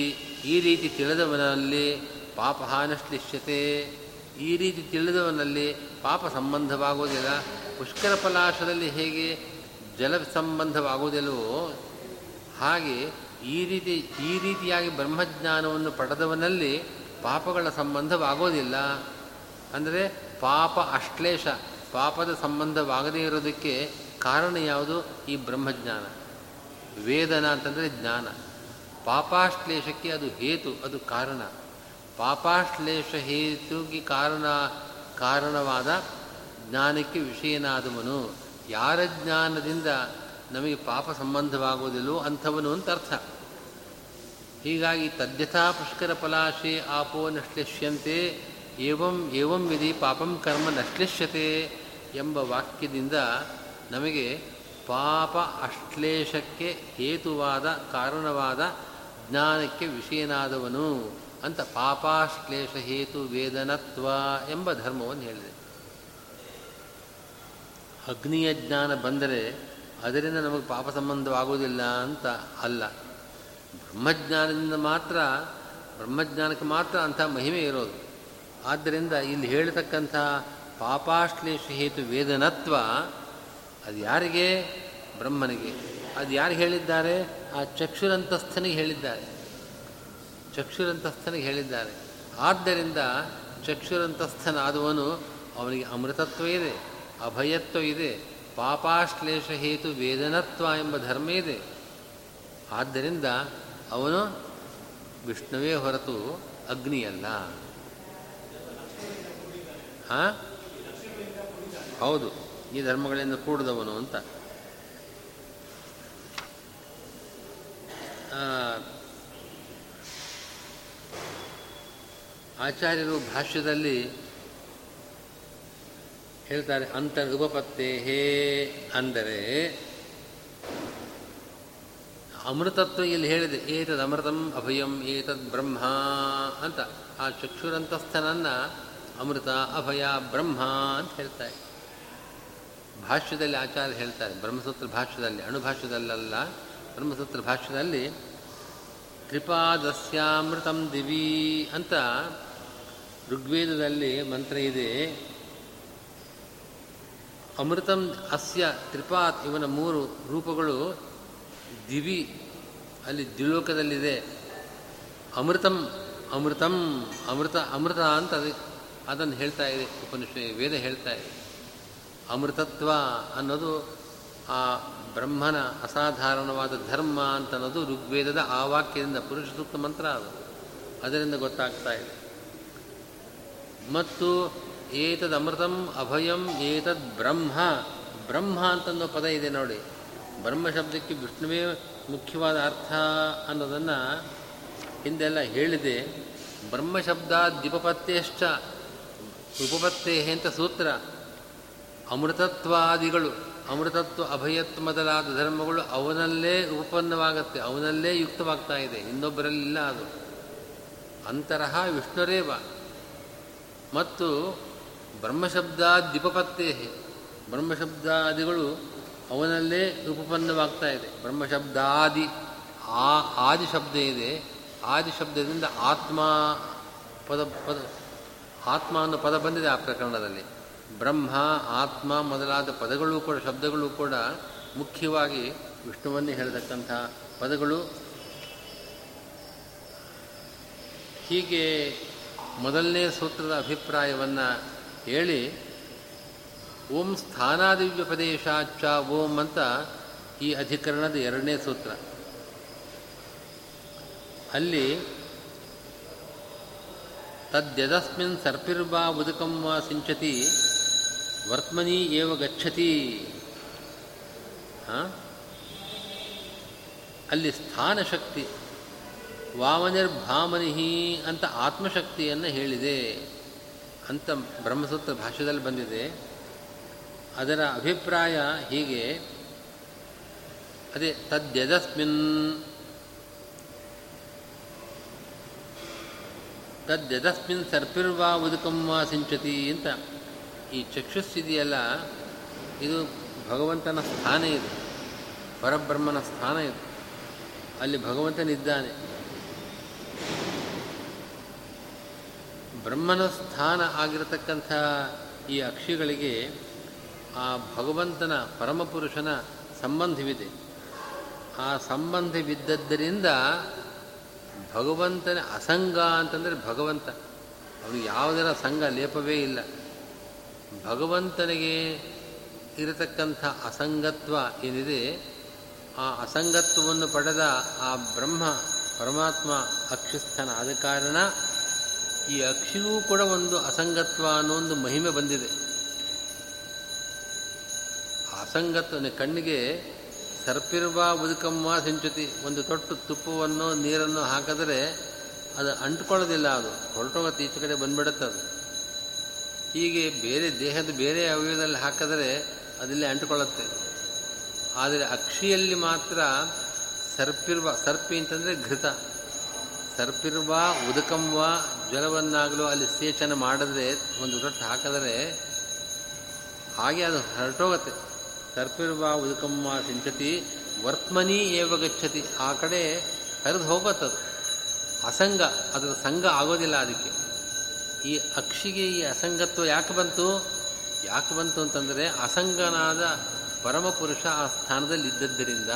ಈ ರೀತಿ ತಿಳಿದವನಲ್ಲಿ ಪಾಪಹಾನಶ್ಲಿಷ್ಯತೆ, ಈ ರೀತಿ ತಿಳಿದವನಲ್ಲಿ ಪಾಪ ಸಂಬಂಧವಾಗುವುದಿಲ್ಲ. ಪುಷ್ಕರ ಫಲಾಶದಲ್ಲಿ ಹೇಗೆ ಜಲ ಸಂಬಂಧವಾಗುವುದಿಲ್ಲವೋ ಹಾಗೆ ಈ ರೀತಿಯಾಗಿ ಬ್ರಹ್ಮಜ್ಞಾನವನ್ನು ಪಡೆದವನಲ್ಲಿ ಪಾಪಗಳ ಸಂಬಂಧವಾಗೋದಿಲ್ಲ. ಅಂದರೆ ಪಾಪ ಅಶ್ಲೇಷ, ಪಾಪದ ಸಂಬಂಧವಾಗದೇ ಇರೋದಕ್ಕೆ ಕಾರಣ ಯಾವುದು? ಈ ಬ್ರಹ್ಮಜ್ಞಾನ. ವೇದನ ಅಂತಂದರೆ ಜ್ಞಾನ. ಪಾಪಾಶ್ಲೇಷಕ್ಕೆ ಅದು ಹೇತು, ಅದು ಕಾರಣ. ಪಾಪಾಶ್ಲೇಷ ಹೇತುಗೆ ಕಾರಣವಾದ ಜ್ಞಾನಕ್ಕೆ ವಿಷಯನಾದವನು. ಯಾರ ಜ್ಞಾನದಿಂದ ನಮಗೆ ಪಾಪ ಸಂಬಂಧವಾಗುವುದಿಲ್ಲವೋ ಅಂಥವನು ಅಂತ ಅರ್ಥ. ಹೀಗಾಗಿ ತದ್ಯಥಾ ಪುಷ್ಕರ ಫಲಾಶೆ ಆಪೋ ನಶ್ಲಿಷ್ಯಂತೆ ಏವಂ ಏವಂ ವಿಧಿ ಪಾಪಂ ಕರ್ಮ ನಶ್ಲಿಷ್ಯತೆ ಎಂಬ ವಾಕ್ಯದಿಂದ ನಮಗೆ ಪಾಪ ಅಶ್ಲೇಷಕ್ಕೆ ಹೇತುವಾದ, ಕಾರಣವಾದ ಜ್ಞಾನಕ್ಕೆ ವಿಷಯನಾದವನು ಅಂತ ಪಾಪಾಶ್ಲೇಷ ಹೇತು ವೇದನತ್ವ ಎಂಬ ಧರ್ಮವನ್ನು ಹೇಳಿದೆ. ಅಗ್ನಿಯ ಜ್ಞಾನ ಬಂದರೆ ಅದರಿಂದ ನಮಗೆ ಪಾಪ ಸಂಬಂಧವಾಗುವುದಿಲ್ಲ ಅಂತ ಅಲ್ಲ, ಬ್ರಹ್ಮಜ್ಞಾನದಿಂದ ಮಾತ್ರ, ಬ್ರಹ್ಮಜ್ಞಾನಕ್ಕೆ ಮಾತ್ರ ಅಂಥ ಮಹಿಮೆ ಇರೋದು. ಆದ್ದರಿಂದ ಇಲ್ಲಿ ಹೇಳತಕ್ಕಂಥ ಪಾಪಾಶ್ಲೇಷ ಹೇತು ವೇದನತ್ವ ಅದು ಯಾರಿಗೆ? ಬ್ರಹ್ಮನಿಗೆ. ಅದು ಯಾರು ಹೇಳಿದ್ದಾರೆ? ಆ ಚಕ್ಷುರಂತಸ್ಥನಿಗೆ ಹೇಳಿದ್ದಾರೆ. ಚಕ್ಷುರಂತಸ್ಥನಿಗೆ ಹೇಳಿದ್ದಾರೆ. ಆದ್ದರಿಂದ ಚಕ್ಷುರಂತಸ್ಥನಾದವನು ಅವನಿಗೆ ಅಮೃತತ್ವ ಇದೆ, ಅಭಯತ್ವ ಇದೆ, ಪಾಪಾಶ್ಲೇಷ ಹೇತು ವೇದನತ್ವ ಎಂಬ ಧರ್ಮ ಇದೆ. ಆದ್ದರಿಂದ ಅವನು ವಿಷ್ಣುವೇ ಹೊರತು ಅಗ್ನಿಯಲ್ಲ. ಹೌದು, ಈ ಧರ್ಮಗಳಿಂದ ಕೂಡಿದವನು ಅಂತ. ಆಚಾರ್ಯರು ಭಾಷ್ಯದಲ್ಲಿ ಹೇಳ್ತಾರೆ, ಅಂತರ್ ಉಪಪತ್ತೇ ಹೇ ಅಂದರೆ ಅಮೃತತ್ವ ಇಲ್ಲಿ ಹೇಳಿದೆ. ಏತದ್ ಅಮೃತಂ ಅಭಯಂ ಏತದ್ ಬ್ರಹ್ಮ ಅಂತ. ಆ ಚಕ್ಷುರಂತಸ್ಥನನ್ನು ಅಮೃತ, ಅಭಯ, ಬ್ರಹ್ಮ ಅಂತ ಹೇಳ್ತಾರೆ ಭಾಷ್ಯದಲ್ಲಿ. ಆಚಾರ್ಯ ಹೇಳ್ತಾರೆ ಬ್ರಹ್ಮಸೂತ್ರ ಭಾಷ್ಯದಲ್ಲಿ, ಅಣುಭಾಷ್ಯದಲ್ಲ, ಬ್ರಹ್ಮಸೂತ್ರ ಭಾಷ್ಯದಲ್ಲಿ ತ್ರಿಪಾದಸ್ಯಾಮೃತಂ ದಿವಿ ಅಂತ ಋಗ್ವೇದದಲ್ಲಿ ಮಂತ್ರ ಇದೆ. ಅಮೃತಂ ಅಸ್ಯ ತ್ರಿಪಾತ್, ಇವನ ಮೂರು ರೂಪಗಳು. ದಿವಿ ಅಲ್ಲಿ ದ್ವಿಲೋಕದಲ್ಲಿದೆ. ಅಮೃತಂ ಅಮೃತಂ ಅಮೃತ ಅಮೃತ ಅಂತ ಅದನ್ನು ಹೇಳ್ತಾ ಇದೆ ಉಪನಿಷತ್, ವೇದ ಹೇಳ್ತಾ ಇದೆ. ಅಮೃತತ್ವ ಅನ್ನೋದು ಆ ಬ್ರಹ್ಮನ ಅಸಾಧಾರಣವಾದ ಧರ್ಮ ಅಂತನ್ನೋದು ಋಗ್ವೇದದ ಆವಾಕ್ಯದಿಂದ, ಪುರುಷ ಸೂಕ್ತ ಮಂತ್ರ ಅದು, ಅದರಿಂದ ಗೊತ್ತಾಗ್ತಾ ಇದೆ. ಮತ್ತು ಏತದ್ ಅಮೃತಂ ಅಭಯಂ ಏತದ್ ಬ್ರಹ್ಮ, ಬ್ರಹ್ಮ ಅಂತನ್ನೋ ಪದ ಇದೆ ನೋಡಿ. ಬ್ರಹ್ಮ ಶಬ್ದಕ್ಕೆ ವಿಷ್ಣುವೇ ಮುಖ್ಯವಾದ ಅರ್ಥ ಅನ್ನೋದನ್ನು ಹಿಂದೆಲ್ಲ ಹೇಳಿದೆ. ಬ್ರಹ್ಮ ಶಬ್ದ ದ್ವಿಪತ್ತೇಷ್ಟ ಉಪಪತ್ತೇ ಅಂತ ಸೂತ್ರ. ಅಮೃತತ್ವಾದಿಗಳು, ಅಮೃತತ್ವ ಅಭಯತ್ವ ಮೊದಲಾದ ಧರ್ಮಗಳು ಅವನಲ್ಲೇ ಉಪಪನ್ನವಾಗತ್ತೆ, ಅವನಲ್ಲೇ ಯುಕ್ತವಾಗ್ತಾ ಇದೆ, ಇನ್ನೊಬ್ಬರಲ್ಲಿಲ್ಲ ಅದು. ಅಂತರಹ ವಿಷ್ಣುರೇವ. ಮತ್ತು ಬ್ರಹ್ಮಶಬ್ದಾದ್ಯುಪಪತ್ತೇ, ಬ್ರಹ್ಮಶಬ್ದಾದಿಗಳು ಅವನಲ್ಲೇ ಉಪಪನ್ನವಾಗ್ತಾ ಇದೆ. ಬ್ರಹ್ಮಶಬ್ದಾದಿ ಆದಿಶಬ್ದ ಇದೆ. ಆದಿಶಬ್ದದಿಂದ ಆತ್ಮ ಪದ ಆತ್ಮ ಅನ್ನೋ ಪದ ಬಂದಿದೆ ಆ ಪ್ರಕರಣದಲ್ಲಿ. ಬ್ರಹ್ಮ, ಆತ್ಮ ಮೊದಲಾದ ಪದಗಳು ಕೂಡ, ಶಬ್ದಗಳು ಕೂಡ ಮುಖ್ಯವಾಗಿ ವಿಷ್ಣುವನ್ನೇ ಹೇಳತಕ್ಕಂಥ ಪದಗಳು. ಹೀಗೆ ಮೊದಲನೇ ಸೂತ್ರದ ಅಭಿಪ್ರಾಯವನ್ನು ಹೇಳಿ, ಓಂ ಸ್ಥಾನಾದಿವ್ಯಪದೇಶಾಚ ಓಂ ಅಂತ ಈ ಅಧಿಕರಣದ ಎರಡನೇ ಸೂತ್ರ. ಅಲ್ಲಿ ತದ್ಯದಸ್ಮಿನ್ ಸರ್ಪಿರ್ವಾ ಉದಕಂ ವಾ ಸಿಂಚತಿ ವರ್ತ್ಮನಿ ಏವ ಗಚ್ಚತಿ. ಅಲ್ಲಿ ಸ್ಥಾನಶಕ್ತಿ ವಾಮನಿರ್ಭಾಮನಿಹಿ ಅಂತ ಆತ್ಮಶಕ್ತಿಯನ್ನು ಹೇಳಿದೆ ಅಂತ ಬ್ರಹ್ಮಸೂತ್ರ ಭಾಷ್ಯದಲ್ಲಿ ಬಂದಿದೆ. ಅದರ ಅಭಿಪ್ರಾಯ ಹೀಗೆ, ಅದೇ ತದ್ಯದಸ್ಮಿನ್, ತದ್ಯದಸ್ಮಿನ್ ಸರ್ಪಿರ್ವಾ ಉದಕಂ ವಾ ಸಿಂಚತಿ ಅಂತ. ಈ ಚಕ್ಷುಸ್ಥಿತಿಯಲ್ಲ, ಇದು ಭಗವಂತನ ಸ್ಥಾನ, ಇದು ಪರಬ್ರಹ್ಮನ ಸ್ಥಾನ. ಇದು ಅಲ್ಲಿ ಭಗವಂತನಿದ್ದಾನೆ. ಬ್ರಹ್ಮನ ಸ್ಥಾನ ಆಗಿರತಕ್ಕಂಥ ಈ ಅಕ್ಷಿಗಳಿಗೆ ಆ ಭಗವಂತನ ಪರಮಪುರುಷನ ಸಂಬಂಧವಿದೆ. ಆ ಸಂಬಂಧವಿದ್ದದ್ದರಿಂದ ಭಗವಂತನ ಅಸಂಗ ಅಂತಂದರೆ ಭಗವಂತ, ಅವನಿಗೆ ಯಾವುದರ ಸಂಘ ಲೇಪವೇ ಇಲ್ಲ. ಭಗವಂತನಿಗೆ ಇರತಕ್ಕಂಥ ಅಸಂಗತ್ವ ಏನಿದೆ, ಆ ಅಸಂಗತ್ವವನ್ನು ಪಡೆದ ಆ ಬ್ರಹ್ಮ ಪರಮಾತ್ಮ ಅಕ್ಷಿಸ್ಥನ ಆದ ಕಾರಣ ಈ ಅಕ್ಷಿಯೂ ಕೂಡ ಒಂದು ಅಸಂಗತ್ವ ಅನ್ನೋ ಒಂದು ಮಹಿಮೆ ಬಂದಿದೆ. ಅಸಂಗತ್ವ ಕಣ್ಣಿಗೆ ಸರ್ಪಿರ್ವ ಉದಕಮ್ಮ ಸಿಂಚತಿ, ಒಂದು ತೊಟ್ಟು ತುಪ್ಪವನ್ನು ನೀರನ್ನು ಹಾಕಿದರೆ ಅದು ಅಂಟ್ಕೊಳ್ಳೋದಿಲ್ಲ, ಅದು ಹೊರಟೋಗತ್ತೆ, ಈಚೆ ಕಡೆ ಬಂದುಬಿಡುತ್ತೆ ಅದು. ಹೀಗೆ ಬೇರೆ ದೇಹದ ಬೇರೆ ಅವಯವದಲ್ಲಿ ಹಾಕಿದರೆ ಅದಲ್ಲೇ ಅಂಟ್ಕೊಳ್ಳುತ್ತೆ. ಆದರೆ ಅಕ್ಷಿಯಲ್ಲಿ ಮಾತ್ರ ಸರ್ಪಿರ್ವ, ಸರ್ಪಿ ಅಂತಂದರೆ ಘೃತ, ಸರ್ಪಿರ್ವ ಉದಕಂವ ಜಲವನ್ನಾಗಲೂ ಅಲ್ಲಿ ಸೇಚನ ಮಾಡಿದ್ರೆ, ಒಂದು ತೊಟ್ಟು ಹಾಕಿದರೆ ಹಾಗೆ ಅದು ಹೊರಟೋಗುತ್ತೆ. ಸರ್ಪಿರ್ವ ಉದಕಂವ ಸಿಂಚತಿ ವರ್ತಮನಿ ಏವ ಗಚ್ಚತಿ, ಆ ಕಡೆ ಹರಿದು ಹೋಗುತ್ತದು. ಅಸಂಗ, ಅದರ ಸಂಘ ಆಗೋದಿಲ್ಲ. ಅದಕ್ಕೆ ಈ ಅಕ್ಷಿಗೆ ಈ ಅಸಂಗತ್ವ ಯಾಕೆ ಬಂತು? ಅಂತಂದರೆ ಅಸಂಗನಾದ ಪರಮಪುರುಷ ಆ ಸ್ಥಾನದಲ್ಲಿ ಇದ್ದದ್ದರಿಂದ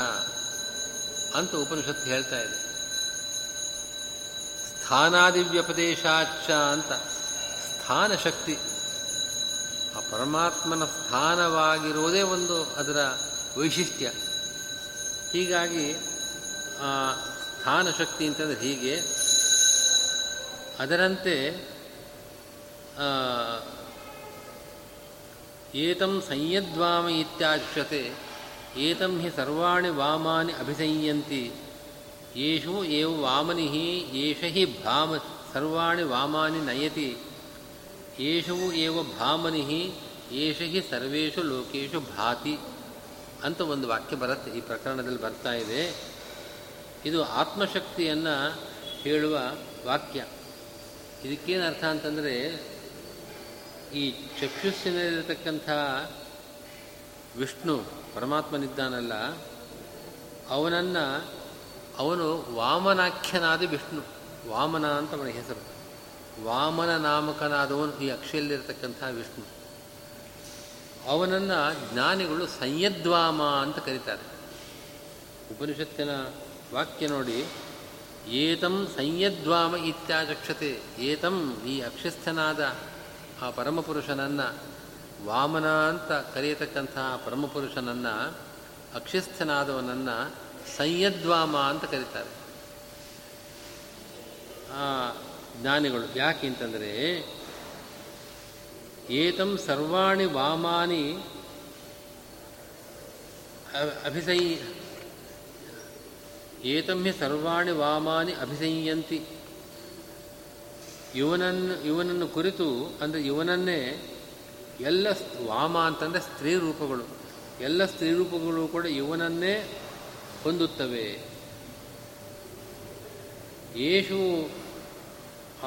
ಅಂತ ಉಪನಿಷತ್ತು ಹೇಳ್ತಾ ಇದೆ. ಸ್ಥಾನಾದಿವ್ಯಪದೇಶಾಚ ಅಂತ ಸ್ಥಾನಶಕ್ತಿ. ಆ ಪರಮಾತ್ಮನ ಸ್ಥಾನವಾಗಿರುವುದೇ ಒಂದು ಅದರ ವೈಶಿಷ್ಟ್ಯ. ಹೀಗಾಗಿ ಆ ಸ್ಥಾನಶಕ್ತಿ ಅಂತಂದರೆ ಹೀಗೆ. ಅದರಂತೆ ಏತಂ ಸಂಯದ್ವಾಮ ಇತ್ಯಾಚ್ಯತೆ ಏತಂ ಹಿ ಸರ್ವಾಣಿ ವಾಮಾನಿ ಅಭಿಸಂಯಂತಿ ಯೇಷು ಏವ ವಾಮನಿ ಯೇಷ ಹಿ ಭ್ರಾಮ ಸರ್ವಾಣಿ ವಾಮಾನಿ ನಯತಿ ಯೇಷು ಏವ ಭ್ರಾಮನಿ ಯೇಷ ಹಿ ಸರ್ವೇಷು ಲೋಕೇಶು ಭಾತಿ ಅಂತ ಒಂದು ವಾಕ್ಯ ಬರುತ್ತೆ, ಈ ಪ್ರಕರಣದಲ್ಲಿ ಬರ್ತಾ ಇದೆ. ಇದು ಆತ್ಮಶಕ್ತಿಯನ್ನು ಹೇಳುವ ವಾಕ್ಯ. ಇದಕ್ಕೇನು ಅರ್ಥ ಅಂತಂದರೆ, ಈ ಚಕ್ಷುಸ್ಸಿನಲ್ಲಿರತಕ್ಕಂಥ ವಿಷ್ಣು ಪರಮಾತ್ಮನಿದ್ದಾನಲ್ಲ, ಅವನನ್ನು ಅವನು ವಾಮನಾಖ್ಯನಾದ ವಿಷ್ಣು, ವಾಮನ ಅಂತ ಅವನ ಹೆಸರು, ವಾಮನ ನಾಮಕನಾದವನು ಈ ಅಕ್ಷೆಯಲ್ಲಿರತಕ್ಕಂಥ ವಿಷ್ಣು. ಅವನನ್ನು ಜ್ಞಾನಿಗಳು ಸಂಯದ್ವಾಮ ಅಂತ ಕರೀತಾರೆ. ಉಪನಿಷತ್ತಿನ ವಾಕ್ಯ ನೋಡಿ, ಏತಂ ಸಂಯದ್ವಾಮ ಇತ್ಯಾಚಕ್ಷತೆ, ಏತಂ ಈ ಅಕ್ಷಸ್ಥನಾದ ಆ ಪರಮಪುರುಷನನ್ನು, ವಾಮನ ಅಂತ ಕರೆಯತಕ್ಕಂತಹ ಪರಮಪುರುಷನನ್ನು, ಅಕ್ಷಸ್ಥನಾದವನನ್ನು ಸಂಯದ್ವಾಮ ಅಂತ ಕರೀತಾರೆ ಜ್ಞಾನಿಗಳು. ಯಾಕೆ ಅಂತಂದರೆ, ಏತಂ ಸರ್ವಾಣಿ ವಾಮಾನಿ ಏತಂ ಹಿ ಸರ್ವಾಣಿ ವಾಮಾನಿ ಅಭಿಸಂಯಂತಿ. ಇವನನ್ನು ಕುರಿತು, ಅಂದರೆ ಇವನನ್ನೇ ಎಲ್ಲ ವಾಮ ಅಂತಂದರೆ ಸ್ತ್ರೀ ರೂಪಗಳು, ಎಲ್ಲ ಸ್ತ್ರೀ ರೂಪಗಳು ಕೂಡ ಇವನನ್ನೇ ಹೊಂದುತ್ತವೆ. ಯೇಷು,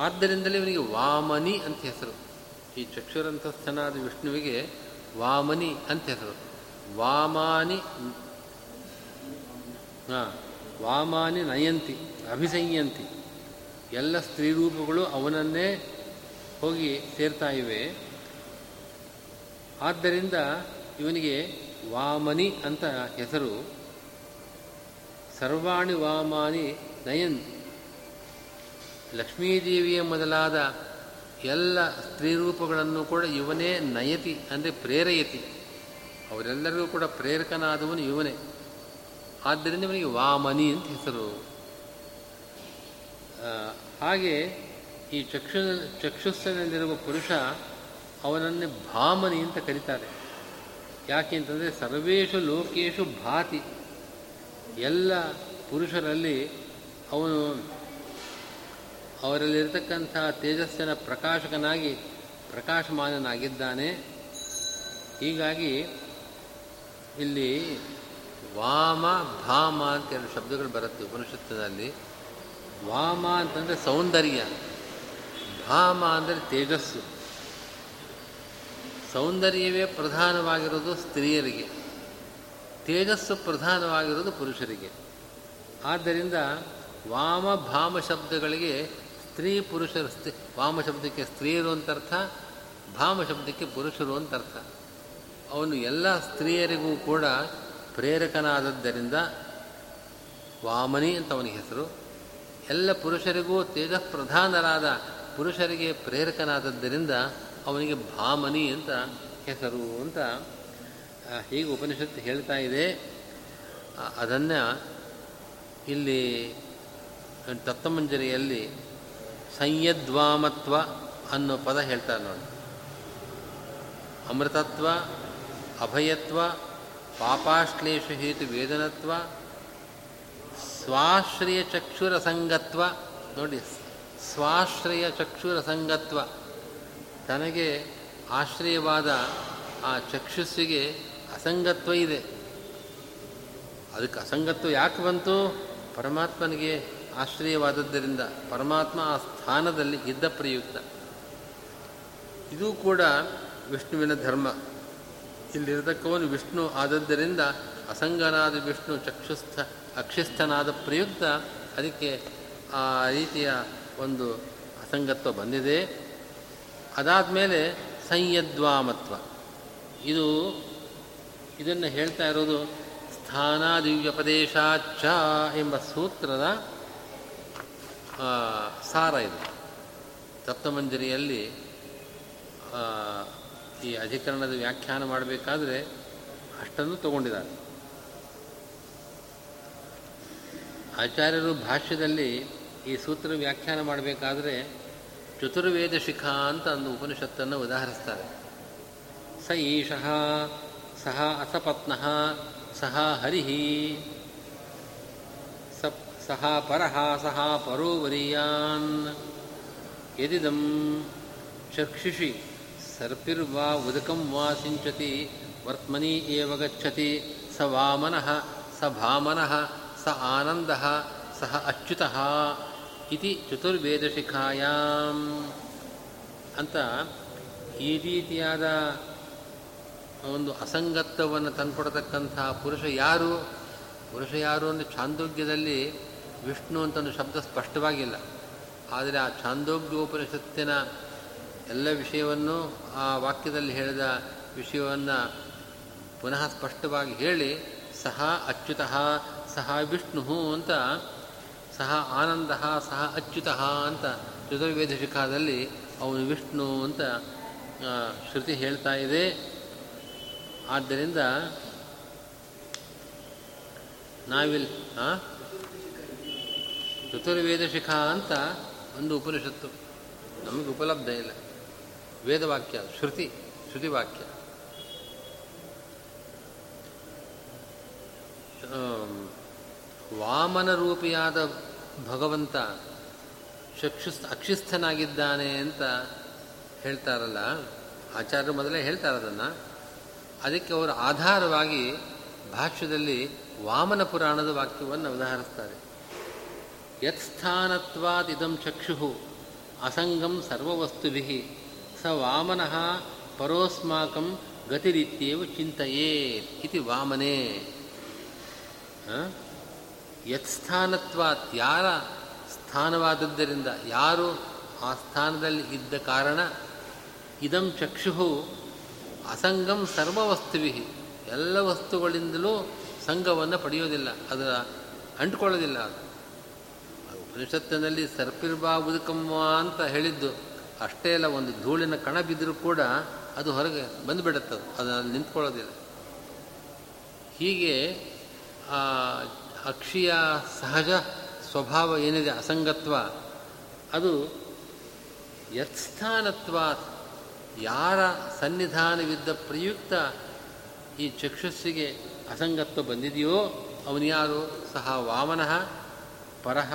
ಆದ್ದರಿಂದಲೇ ಇವನಿಗೆ ವಾಮನಿ ಅಂತ ಹೆಸರು. ಈ ಚಕ್ಷುರಂತಸ್ಥನಾದ ವಿಷ್ಣುವಿಗೆ ವಾಮನಿ ಅಂತ ಹೆಸರು. ವಾಮಾನಿ ವಾಮಾನಿ ನಯಂತಿ ಅಭಿಸಂಯಂತಿ, ಎಲ್ಲ ಸ್ತ್ರೀರೂಪಗಳು ಅವನನ್ನೇ ಹೋಗಿ ಸೇರ್ತಾ ಇವೆ. ಆದ್ದರಿಂದ ಇವನಿಗೆ ವಾಮನಿ ಅಂತ ಹೆಸರು. ಸರ್ವಾಣಿ ವಾಮಾನಿ ನಯಂತಿ, ಲಕ್ಷ್ಮೀದೇವಿಯ ಮೊದಲಾದ ಎಲ್ಲ ಸ್ತ್ರೀರೂಪಗಳನ್ನು ಕೂಡ ಇವನೇ ನಯತಿ ಅಂದರೆ ಪ್ರೇರಯತಿ, ಅವರೆಲ್ಲರಿಗೂ ಕೂಡ ಪ್ರೇರಕನಾದವನು ಇವನೇ. ಆದ್ದರಿಂದ ಇವನಿಗೆ ವಾಮನಿ ಅಂತ ಹೆಸರು. ಹಾಗೆ ಈ ಚಕ್ಷುಸ್ಸಿನಲ್ಲಿರುವ ಪುರುಷ ಅವನನ್ನೇ ಭಾಮನಿ ಅಂತ ಕರೀತಾರೆ. ಯಾಕೆ ಅಂತಂದರೆ, ಸರ್ವೇಷು ಲೋಕೇಶು ಭಾತಿ, ಎಲ್ಲ ಪುರುಷರಲ್ಲಿ ಅವನು ಅವರಲ್ಲಿರತಕ್ಕಂಥ ತೇಜಸ್ಸಿನ ಪ್ರಕಾಶಕನಾಗಿ ಪ್ರಕಾಶಮಾನನಾಗಿದ್ದಾನೆ. ಹೀಗಾಗಿ ಇಲ್ಲಿ ವಾಮ ಭಾಮ ಅಂತ ಎರಡು ಶಬ್ದಗಳು ಬರುತ್ತೆ ಉಪನಿಷತ್ತಿನಲ್ಲಿ. ವಾಮ ಅಂತಂದರೆ ಸೌಂದರ್ಯ, ಭಾಮ ಅಂದರೆ ತೇಜಸ್ಸು. ಸೌಂದರ್ಯವೇ ಪ್ರಧಾನವಾಗಿರೋದು ಸ್ತ್ರೀಯರಿಗೆ, ತೇಜಸ್ಸು ಪ್ರಧಾನವಾಗಿರೋದು ಪುರುಷರಿಗೆ. ಆದ್ದರಿಂದ ವಾಮ ಭಾಮ ಶಬ್ದಗಳಿಗೆ ಸ್ತ್ರೀ ಪುರುಷರು, ವಾಮ ಶಬ್ದಕ್ಕೆ ಸ್ತ್ರೀಯರು ಅಂತ ಅರ್ಥ, ಭಾಮ ಶಬ್ದಕ್ಕೆ ಪುರುಷರು ಅಂತ ಅರ್ಥ. ಅವನು ಎಲ್ಲ ಸ್ತ್ರೀಯರಿಗೂ ಕೂಡ ಪ್ರೇರಕನಾದದ್ದರಿಂದ ವಾಮನಿ ಅಂತ ಅವನಿಗೆ ಹೆಸರು. ಎಲ್ಲ ಪುರುಷರಿಗೂ ತೇಜಃಪ್ರಧಾನರಾದ ಪುರುಷರಿಗೆ ಪ್ರೇರಕನಾದದ್ದರಿಂದ ಅವನಿಗೆ ಭಾಮನಿ ಅಂತ ಹೆಸರು ಅಂತ ಹೀಗೆ ಉಪನಿಷತ್ತು ಹೇಳ್ತಾ ಇದೆ. ಅದನ್ನು ಇಲ್ಲಿ ತತ್ವಮಂಜರಿಯಲ್ಲಿ ಸಂಯದ್ವಾಮತ್ವ ಅನ್ನೋ ಪದ ಹೇಳ್ತಾರೆ ನೋಡಿ. ಅಮೃತತ್ವ, ಅಭಯತ್ವ, ಪಾಪಾಶ್ಲೇಷು ಹೇತು ವೇದನತ್ವ, ಸ್ವಾಶ್ರಯ ಚಕ್ಷುರ ಸಂಗತ್ವ. ನೋಡಿ, ಸ್ವಾಶ್ರಯ ಚಕ್ಷುರ ಸಂಗತ್ವ, ತನಗೆ ಆಶ್ರಯವಾದ ಆ ಚಕ್ಷುಸ್ಸಿಗೆ ಅಸಂಗತ್ವ ಇದೆ. ಅದಕ್ಕೆ ಅಸಂಗತ್ವ ಯಾಕೆ ಬಂತು? ಪರಮಾತ್ಮನಿಗೆ ಆಶ್ರಯವಾದದ್ದರಿಂದ. ಪರಮಾತ್ಮ ಆ ಸ್ಥಾನದಲ್ಲಿ ಇದ್ದ ಪ್ರಯುಕ್ತ. ಇದೂ ಕೂಡ ವಿಷ್ಣುವಿನ ಧರ್ಮ. ಇಲ್ಲಿರತಕ್ಕವನು ವಿಷ್ಣು ಆದದ್ದರಿಂದ ಅಸಂಗನಾದ ವಿಷ್ಣು ಚಕ್ಷುಸ್ಥ ಅಕ್ಷಿಸ್ಥನಾದ ಪ್ರಯುಕ್ತ ಅದಕ್ಕೆ ಆ ರೀತಿಯ ಒಂದು ಅಸಂಗತ್ವ ಬಂದಿದೆ. ಅದಾದಮೇಲೆ ಸಂಯದ್ವಾಮತ್ವ, ಇದನ್ನು ಹೇಳ್ತಾ ಇರೋದು ಸ್ಥಾನಾದಿವ್ಯಪದೇಶಾಚ ಎಂಬ ಸೂತ್ರದ ಸಾರ ಇದು. ತತ್ವಮಂಜರಿಯಲ್ಲಿ ಈ ಅಧಿಕರಣದ ವ್ಯಾಖ್ಯಾನ ಮಾಡಬೇಕಾದ್ರೆ ಅಷ್ಟನ್ನು ತಗೊಂಡಿದ್ದಾರೆ ಆಚಾರ್ಯರು. ಭಾಷ್ಯದಲ್ಲಿ ಈ ಸೂತ್ರ ವ್ಯಾಖ್ಯಾನ ಮಾಡಬೇಕಾದ್ರೆ ಚತುರ್ವೇದ ಶಿಖಾ ಅಂತ ಒಂದು ಉಪನಿಷತ್ತನ್ನು ಉದಾಹರಿಸ್ತಾರೆ. ಸ ಈಶಃ ಸಹ ಅಸಪತ್ನಃ ಸಹ ಹರಿ ಸಹ ಪರಃ ಸಹ ಪರೋ ವರೀಯಾನ್ ಯದಿದಂ ಚಕ್ಷಿಷಿ ಸರ್ಪಿರ್ವಾ ಉದಕಂ ವಾ ಸಿಂಚತಿ ವರ್ತ್ಮನಿ ಏವ ಗಚ್ಚತಿ ಸ ವಾಮನಃ ಸ ಭಾಮನಃ ಸ ಆನಂದಃ ಸಹ ಅಚ್ಯುತಃ ಇತಿ ಚತುರ್ವೇದ ಶಿಖಾಯಾಂ ಅಂತ ಈ ರೀತಿಯಾದ ಒಂದು ಅಸಂಗತ್ವವನ್ನು ತಂದುಕೊಡ್ತಕ್ಕಂತಹ ಪುರುಷ ಯಾರು? ಪುರುಷ ಯಾರು ಅಂದರೆ ಛಾಂದೋಗ್ಯದಲ್ಲಿ ವಿಷ್ಣು ಅಂತ ಒಂದು ಶಬ್ದ ಸ್ಪಷ್ಟವಾಗಿಲ್ಲ. ಆದರೆ ಆ ಛಾಂದೋಗ್ಯೋಪನಿಷತ್ತಿನ ಎಲ್ಲ ವಿಷಯವನ್ನು ಆ ವಾಕ್ಯದಲ್ಲಿ ಹೇಳಿದ ವಿಷಯವನ್ನು ಪುನಃ ಸ್ಪಷ್ಟವಾಗಿ ಹೇಳಿ ಸಹ ಅಚ್ಯುತಃ ಸಹ ವಿಷ್ಣು ಅಂತ ಸಹ ಆನಂದ ಸಹ ಅಚ್ಯುತಃ ಅಂತ ಚತುರ್ವೇದ ಶಿಖಾದಲ್ಲಿ ಅವನು ವಿಷ್ಣು ಅಂತ ಶ್ರುತಿ ಹೇಳ್ತಾ ಇದೆ. ಆದ್ದರಿಂದ ನಾವಿಲ್ಲಿ ಚತುರ್ವೇದ ಶಿಖಾ ಅಂತ ಒಂದು ಉಪನಿಷತ್ತು ನಮಗೆ ಉಪಲಬ್ಧ ಇಲ್ಲ. ವೇದವಾಕ್ಯ ಶ್ರುತಿವಾಕ್ಯ ವಾಮನ ರೂಪಿಯಾದ ಭಗವಂತ ಅಕ್ಷಿಸ್ಥನಾಗಿದ್ದಾನೆ ಅಂತ ಹೇಳ್ತಾರಲ್ಲ ಆಚಾರ್ಯರು, ಮೊದಲೇ ಹೇಳ್ತಾರದನ್ನು. ಅದಕ್ಕೆ ಅವರು ಆಧಾರವಾಗಿ ಭಾಷ್ಯದಲ್ಲಿ ವಾಮನ ಪುರಾಣದ ವಾಕ್ಯವನ್ನು ಉದಾಹರಿಸ್ತಾರೆ. ಯತ್ಸ್ಥಾನತ್ವಾತ್ ಇದಂ ಚಕ್ಷು ಅಸಂಗಂ ಸರ್ವವಸ್ತುಭಿಃ ಸ ವಾಮನಃ ಪರೋಸ್ಮಾಕಂ ಗತಿರಿತ್ಯೇವ ಚಿಂತಯೇತ್ ಇತಿ ವಾಮನೇ. ಯತ್ಸ್ಥಾನತ್ವಾತ್ ಯಾರ ಸ್ಥಾನವಾದದ್ದರಿಂದ, ಯಾರು ಆ ಸ್ಥಾನದಲ್ಲಿ ಇದ್ದ ಕಾರಣ, ಇದಂ ಚಕ್ಷು ಅಸಂಗಂ ಸರ್ವವಸ್ತುವಿಃ ಎಲ್ಲ ವಸ್ತುಗಳಿಂದಲೂ ಸಂಘವನ್ನು ಪಡೆಯೋದಿಲ್ಲ, ಅದರ ಅಂಟ್ಕೊಳ್ಳೋದಿಲ್ಲ. ಅದು ಉಪನಿಷತ್ತಿನಲ್ಲಿ ಸರ್ಪಿರ್ಬಾ ಉದಕಮ್ಮ ಅಂತ ಹೇಳಿದ್ದು ಅಷ್ಟೇ ಅಲ್ಲ, ಒಂದು ಧೂಳಿನ ಕಣ ಬಿದ್ದರೂ ಕೂಡ ಅದು ಹೊರಗೆ ಬಂದುಬಿಡುತ್ತದು, ಅದನ್ನು ನಿಂತ್ಕೊಳ್ಳೋದಿಲ್ಲ. ಹೀಗೆ ಅಕ್ಷಿಯ ಸಹಜ ಸ್ವಭಾವ ಏನಿದೆ ಅಸಂಗತ್ವ, ಅದು ಯತ್ಸ್ಥಾನತ್ವ ಯಾರ ಸನ್ನಿಧಾನವಿದ್ದ ಪ್ರಯುಕ್ತ ಈ ಚಕ್ಷುಸ್ಸಿಗೆ ಅಸಂಗತ್ವ ಬಂದಿದೆಯೋ ಅವನ್ಯಾರು ಸಹ ವಾಮನಃ ಪರಃ,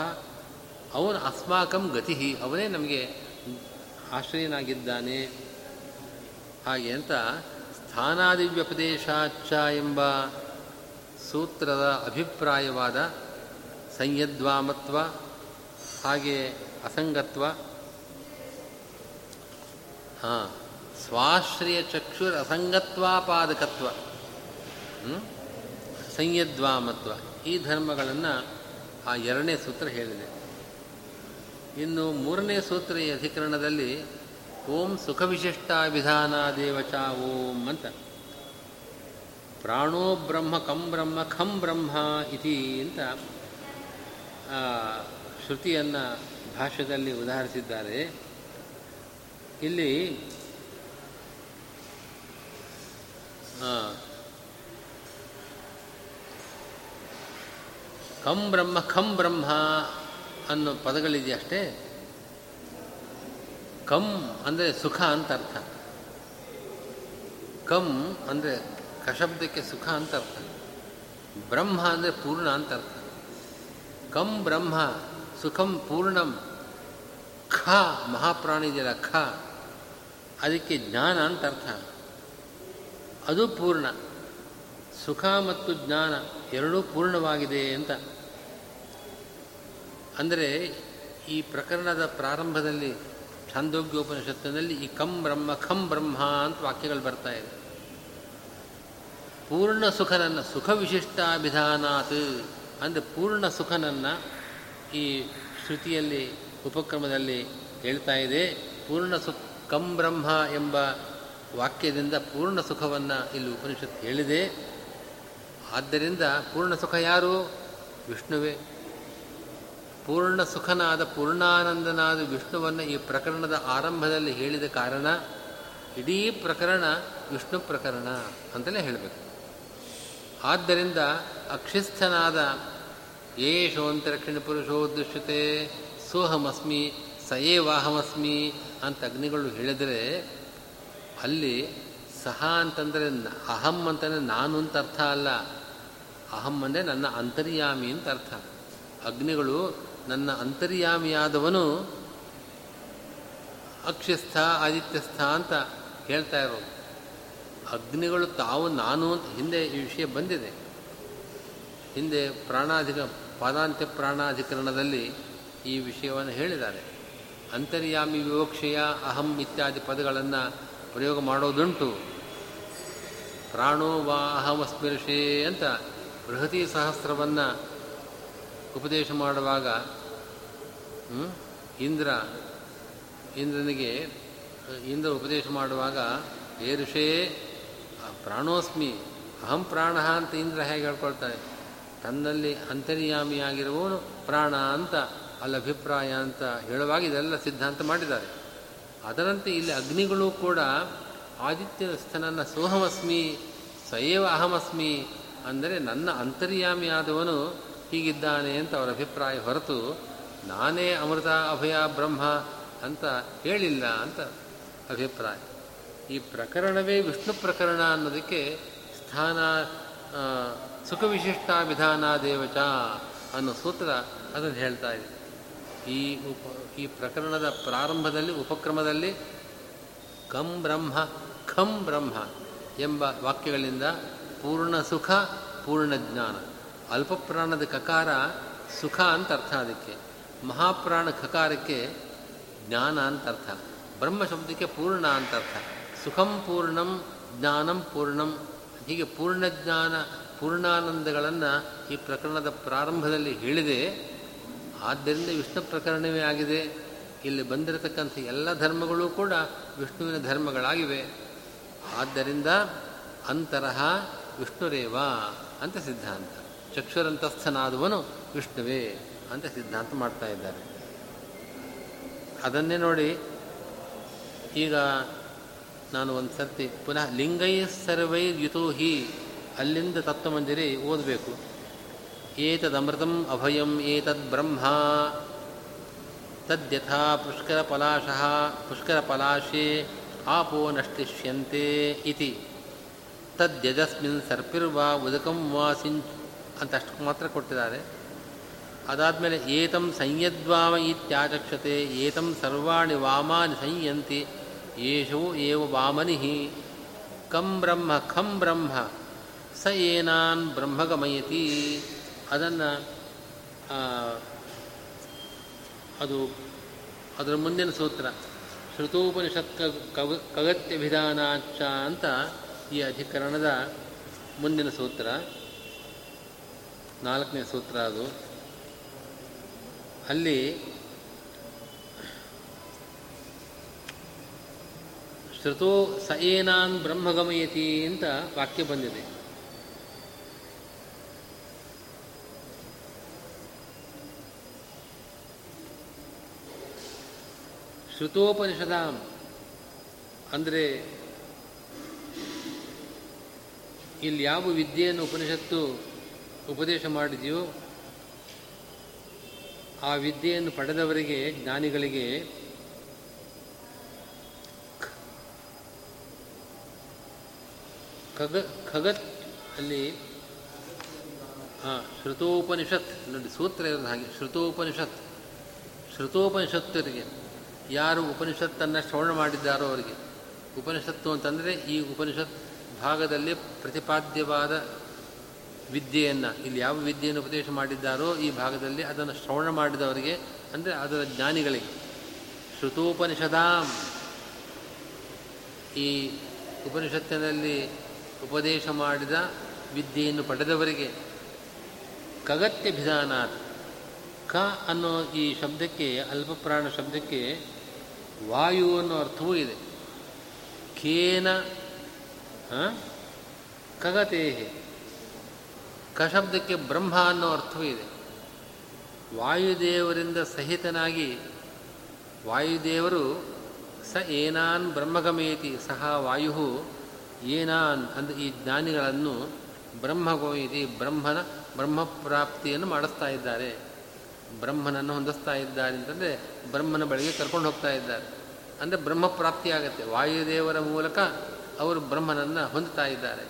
ಅವನು ಅಸ್ಮಾಕಂ ಗತಿ, ಅವನೇ ನಮಗೆ ಆಶ್ರಯನಾಗಿದ್ದಾನೆ. ಹಾಗೆ ಅಂತ ಸ್ಥಾನಾದಿ ವ್ಯಪದೇಶಾಚ ಎಂಬ ಸೂತ್ರದ ಅಭಿಪ್ರಾಯವಾದ ಸಂಯದ್ವಾಮತ್ವ ಹಾಗೆ ಅಸಂಗತ್ವ ಸ್ವಾಶ್ರಯ ಚಕ್ಷುರ್ ಅಸಂಗತ್ವಾಪಾದಕತ್ವ ಸಂಯದ್ವಾಮತ್ವ ಈ ಧರ್ಮಗಳನ್ನು ಆ ಎರಡನೇ ಸೂತ್ರ ಹೇಳಿದೆ. ಇನ್ನು ಮೂರನೇ ಸೂತ್ರ ಈ ಅಧಿಕರಣದಲ್ಲಿ ಓಂ ಸುಖವಿಶಿಷ್ಟಾಭಿಧಾನ ದೇವಚ ಓಂ ಅಂತ ಪ್ರಾಣೋ ಬ್ರಹ್ಮ ಖಂ ಬ್ರಹ್ಮ ಇತಿ ಅಂತ ಶ್ರುತಿಯನ್ನು ಭಾಷ್ಯದಲ್ಲಿ ಉದಾಹರಿಸಿದ್ದಾರೆ. ಇಲ್ಲಿ ಖಂ ಬ್ರಹ್ಮ ಅನ್ನೋ ಪದಗಳಿದೆಯಷ್ಟೇ. ಕಂ ಅಂದರೆ ಸುಖ ಅಂತ ಅರ್ಥ, ಕಂ ಅಂದರೆ ಕಶಬ್ದಕ್ಕೆ ಸುಖ ಅಂತ ಅರ್ಥ, ಬ್ರಹ್ಮ ಅಂದರೆ ಪೂರ್ಣ ಅಂತ ಅರ್ಥ. ಕಂ ಬ್ರಹ್ಮ ಸುಖಂ ಪೂರ್ಣಂ ಖ ಮಹಾಪ್ರಾಣಿ ಇದೆಯಲ್ಲ ಖ, ಅದಕ್ಕೆ ಜ್ಞಾನ ಅಂತ ಅರ್ಥ. ಅದು ಪೂರ್ಣ, ಸುಖ ಮತ್ತು ಜ್ಞಾನ ಎರಡೂ ಪೂರ್ಣವಾಗಿದೆ ಅಂತ. ಅಂದರೆ ಈ ಪ್ರಕರಣದ ಪ್ರಾರಂಭದಲ್ಲಿ ಛಾಂದೋಗ್ಯೋಪನಿಷತ್ತಿನಲ್ಲಿ ಈ ಖಂ ಬ್ರಹ್ಮ ಅಂತ ವಾಕ್ಯಗಳು ಬರ್ತಾ ಇದೆ. ಪೂರ್ಣ ಸುಖನನ್ನು ಸುಖವಿಶಿಷ್ಟಾಭಿಧಾನಾತ್ ಅಂದರೆ ಪೂರ್ಣ ಸುಖನನ್ನು ಈ ಶ್ರುತಿಯಲ್ಲಿ ಉಪಕ್ರಮದಲ್ಲಿ ಹೇಳ್ತಾ ಇದೆ. ಪೂರ್ಣ ಖಂ ಬ್ರಹ್ಮ ಎಂಬ ವಾಕ್ಯದಿಂದ ಪೂರ್ಣ ಸುಖವನ್ನು ಇಲ್ಲಿ ಉಪನಿಷತ್ತು ಹೇಳಿದೆ. ಆದ್ದರಿಂದ ಪೂರ್ಣ ಸುಖ ಯಾರು? ವಿಷ್ಣುವೇ. ಪೂರ್ಣ ಸುಖನಾದ ಪೂರ್ಣಾನಂದನಾದ ವಿಷ್ಣುವನ್ನು ಈ ಪ್ರಕರಣದ ಆರಂಭದಲ್ಲಿ ಹೇಳಿದ ಕಾರಣ ಇಡೀ ಪ್ರಕರಣ ವಿಷ್ಣು ಪ್ರಕರಣ ಅಂತಲೇ ಹೇಳಬೇಕು. ಆದ್ದರಿಂದ ಅಕ್ಷಿಸ್ಥನಾದ ಯೇಷೋಂತರಕ್ಷಿಣ ಪುರುಷೋ ದುಷ್ಯತೆ ಸೋಹಮಸ್ಮಿ ಸಯೇವಾಹಮಸ್ಮಿ ಅಂತ ಅಗ್ನಿಗಳು ಹೇಳಿದರೆ ಅಲ್ಲಿ ಸಹ ಅಂತಂದರೆ ಅಹಂ ಅಂತಲೇ ನಾನು ಅಂತ ಅರ್ಥ ಅಲ್ಲ. ಅಹಂ ಅಂದರೆ ನನ್ನ ಅಂತರ್ಯಾಮಿ ಅಂತ ಅರ್ಥ. ಅಗ್ನಿಗಳು ನನ್ನ ಅಂತರ್ಯಾಮಿಯಾದವನು ಅಕ್ಷಿಸ್ಥ ಆದಿತ್ಯಸ್ಥ ಅಂತ ಹೇಳ್ತಾ ಇರೋದು. ಅಗ್ನಿಗಳು ತಾವು ನಾನು ಅಂತ ಹಿಂದೆ ಈ ವಿಷಯ ಬಂದಿದೆ. ಹಿಂದೆ ಪಾದಾಂತ್ಯ ಪ್ರಾಣಾಧಿಕರಣದಲ್ಲಿ ಈ ವಿಷಯವನ್ನು ಹೇಳಿದ್ದಾರೆ. ಅಂತರ್ಯಾಮಿ ವಿವಕ್ಷೆಯ ಅಹಂ ಇತ್ಯಾದಿ ಪದಗಳನ್ನು ಪ್ರಯೋಗ ಮಾಡೋದುಂಟು. ಪ್ರಾಣೋ ವಾ ಅಹಮಸ್ಮಿರ್ಷೆ ಅಂತ ಬೃಹತಿ ಸಹಸ್ರವನ್ನು ಉಪದೇಶ ಮಾಡುವಾಗ ಇಂದ್ರ ಉಪದೇಶ ಮಾಡುವಾಗ ಏರುಷೇ ಪ್ರಾಣೋಸ್ಮಿ ಅಹಂ ಪ್ರಾಣ ಅಂತ ಇಂದ್ರ ಹೇಗೆ ಹೇಳ್ಕೊಳ್ತಾನೆ. ತನ್ನಲ್ಲಿ ಅಂತರ್ಯಾಮಿಯಾಗಿರುವವನು ಪ್ರಾಣ ಅಂತ ಅಲ್ಲಿ ಅಭಿಪ್ರಾಯ ಅಂತ ಹೇಳುವಾಗ ಇದೆಲ್ಲ ಸಿದ್ಧಾಂತ ಮಾಡಿದ್ದಾರೆ. ಅದರಂತೆ ಇಲ್ಲಿ ಅಗ್ನಿಗಳು ಕೂಡ ಆದಿತ್ಯಸ್ಥನನ್ನ ಸೋಹಮಸ್ಮಿ ಸಯೇವ ಅಹಮಸ್ಮಿ ಅಂದರೆ ನನ್ನ ಅಂತರ್ಯಾಮಿಯಾದವನು ಹೀಗಿದ್ದಾನೆ ಅಂತ ಅವರ ಅಭಿಪ್ರಾಯ ಹೊರತು ನಾನೇ ಅಮೃತ ಅಭಯ ಬ್ರಹ್ಮ ಅಂತ ಹೇಳಿಲ್ಲ ಅಂತ ಅಭಿಪ್ರಾಯ. ಈ ಪ್ರಕರಣವೇ ವಿಷ್ಣು ಪ್ರಕರಣ ಅನ್ನೋದಕ್ಕೆ ಸ್ಥಾನ ಸುಖವಿಶಿಷ್ಟ ವಿಧಾನ ದೇವಚ ಅನ್ನೋ ಸೂತ್ರ ಅದನ್ನು ಹೇಳ್ತಾ ಇದೆ. ಈ ಪ್ರಕರಣದ ಪ್ರಾರಂಭದಲ್ಲಿ ಉಪಕ್ರಮದಲ್ಲಿ ಖಂ ಬ್ರಹ್ಮ ಎಂಬ ವಾಕ್ಯಗಳಿಂದ ಪೂರ್ಣ ಸುಖ ಪೂರ್ಣ ಜ್ಞಾನ, ಅಲ್ಪಪ್ರಾಣದ ಕಕಾರ ಸುಖ ಅಂತ ಅರ್ಥ, ಅದಕ್ಕೆ ಮಹಾಪ್ರಾಣ ಕಕಾರಕ್ಕೆ ಜ್ಞಾನ ಅಂತ ಅರ್ಥ, ಬ್ರಹ್ಮ ಶಬ್ದಕ್ಕೆ ಪೂರ್ಣ ಅಂತ ಅರ್ಥ. ಸುಖಂ ಪೂರ್ಣಂ ಜ್ಞಾನಂ ಪೂರ್ಣಂ, ಹೀಗೆ ಪೂರ್ಣಜ್ಞಾನ ಪೂರ್ಣಾನಂದಗಳನ್ನು ಈ ಪ್ರಕರಣದ ಪ್ರಾರಂಭದಲ್ಲಿ ಹೇಳಿದೆ. ಆದ್ದರಿಂದ ವಿಷ್ಣು ಪ್ರಕರಣವೇ ಆಗಿದೆ. ಇಲ್ಲಿ ಬಂದಿರತಕ್ಕಂಥ ಎಲ್ಲ ಧರ್ಮಗಳೂ ಕೂಡ ವಿಷ್ಣುವಿನ ಧರ್ಮಗಳಾಗಿವೆ. ಆದ್ದರಿಂದ ಅಂತರಹ ವಿಷ್ಣುರೇವ ಅಂತ ಸಿದ್ಧಾಂತ, ಚಕ್ಷುರಂತಸ್ಥನಾದವನು ವಿಷ್ಣುವೇ ಅಂತ ಸಿದ್ಧಾಂತ ಮಾಡ್ತಾ ಇದ್ದಾರೆ. ಅದನ್ನೇ ನೋಡಿ ಈಗ ನಾನು ಒಂದು ಸರ್ತಿ ಪುನಃ ಲಿಂಗೈ ಸರ್ವೈರ್ಯುತೋ ಹಿ ಅಲ್ಲಿಂದ ತತ್ವಮಂಜರಿ ಓದಬೇಕು. ಏತದಮೃತಂ ಅಭಯಂ ಏತದ್ ಬ್ರಹ್ಮ ತದ್ಯಥಾ ಪುಷ್ಕರಪಲಾಶಃ ಪುಷ್ಕರಪಲಾಶೇ ಆಪೋ ನಷ್ಟಿಷ್ಯಂತೆ ಇತಿ ತದ್ಯಜಸ್ಮಿನ್ ಸರ್ಪಿರ್ವಾ ಉದಕಂ ವಾ ಸಿಂಚ್ ಅಂತ ಅಷ್ಟು ಮಾತ್ರ ಕೊಟ್ಟಿದ್ದಾರೆ. ಅದಾದಮೇಲೆ ಏತಂ ಸಂಯದ್ವಾಮ ಇತ್ಯಾಚಕ್ಷತೆ ಏತಂ ಸರ್ವಾಣಿ ವಾಮಾನಿ ಸಂಯಂತಿ ಯೇಷೋ ಏವ ವಾಮನಿಹಿ ಖಂ ಬ್ರಹ್ಮ ಸ ಏನಾನ್ ಬ್ರಹ್ಮಗಮಯತಿ. ಅದನ್ನು ಅದರ ಮುಂದಿನ ಸೂತ್ರ ಶ್ರುತೋಪನಿಷತ್ ಕಗತ್ಯಭಿಧಾನಾಚ ಅಂತ ಈ ಅಧಿಕರಣದ ಮುಂದಿನ ಸೂತ್ರ, 4ನೇ ಸೂತ್ರ. ಅದು ಅಲ್ಲಿ ಶ್ರುತೋ ಸ ಏನಾನ್ ಬ್ರಹ್ಮಗಮಯತಿ ಅಂತ ವಾಕ್ಯ ಬಂದಿದೆ. ಶ್ರುತೋಪನಿಷದಾಂ ಅಂದರೆ ಇಲ್ಲಿ ಯಾವ ವಿದ್ಯೆಯನ್ನು ಉಪನಿಷತ್ತು ಉಪದೇಶ ಮಾಡಿದೆಯೋ ಆ ವಿದ್ಯೆಯನ್ನು ಪಡೆದವರಿಗೆ, ಜ್ಞಾನಿಗಳಿಗೆ ಖಗತ್ ಅಲ್ಲಿ ಶ್ರುತೋಪನಿಷತ್ ನೋಡಿ ಸೂತ್ರ ಇರೋದು ಹಾಗೆ ಶ್ರುತೋಪನಿಷತ್ತರಿಗೆ ಯಾರು ಉಪನಿಷತ್ತನ್ನು ಶ್ರವಣ ಮಾಡಿದ್ದಾರೋ ಅವರಿಗೆ. ಉಪನಿಷತ್ತು ಅಂತಂದರೆ ಈ ಉಪನಿಷತ್ ಭಾಗದಲ್ಲಿ ಪ್ರತಿಪಾದ್ಯವಾದ ವಿದ್ಯೆಯನ್ನು, ಇಲ್ಲಿ ಯಾವ ವಿದ್ಯೆಯನ್ನು ಉಪದೇಶ ಮಾಡಿದ್ದಾರೋ ಈ ಭಾಗದಲ್ಲಿ ಅದನ್ನು ಶ್ರವಣ ಮಾಡಿದವರಿಗೆ ಅಂದರೆ ಅದರ ಜ್ಞಾನಿಗಳಿಗೆ. ಶ್ರುತೋಪನಿಷದಾಂ ಈ ಉಪನಿಷತ್ತಿನಲ್ಲಿ ಉಪದೇಶ ಮಾಡಿದ ವಿದ್ಯೆಯನ್ನು ಪಡೆದವರಿಗೆ. ಖಗತ್ಯ ವಿಧಾನಾತ್ ಖ ಅನ್ನೋ ಈ ಶಬ್ದಕ್ಕೆ, ಅಲ್ಪಪ್ರಾಣ ಶಬ್ದಕ್ಕೆ ವಾಯು ಅನ್ನೋ ಅರ್ಥವೂ ಇದೆ. ಖೇನ ಖಗತೇಹೆ, ಖ ಶಬ್ದಕ್ಕೆ ಬ್ರಹ್ಮ ಅನ್ನೋ ಅರ್ಥವೂ ಇದೆ. ವಾಯುದೇವರಿಂದ ಸಹಿತನಾಗಿ, ವಾಯುದೇವರು ಸ ಏನಾನ್ ಬ್ರಹ್ಮಗಮೇತಿ ಸಹ ವಾಯು ಏನಾನ್ ಅಂದರೆ ಈ ಜ್ಞಾನಿಗಳನ್ನು ಬ್ರಹ್ಮಗೋಯಿತಿ ಬ್ರಹ್ಮಪ್ರಾಪ್ತಿಯನ್ನು ಮಾಡಿಸ್ತಾ ಇದ್ದಾರೆ, ಬ್ರಹ್ಮನನ್ನು ಹೊಂದಿಸ್ತಾ ಇದ್ದಾರೆ ಅಂತಂದರೆ ಬ್ರಹ್ಮನ ಬಳಿಗೆ ಕರ್ಕೊಂಡು ಹೋಗ್ತಾ ಇದ್ದಾರೆ ಅಂದರೆ ಬ್ರಹ್ಮಪ್ರಾಪ್ತಿ ಆಗುತ್ತೆ. ವಾಯುದೇವರ ಮೂಲಕ ಅವರು ಬ್ರಹ್ಮನನ್ನು ಹೊಂದುತ್ತಾ ಇದ್ದಾರೆ.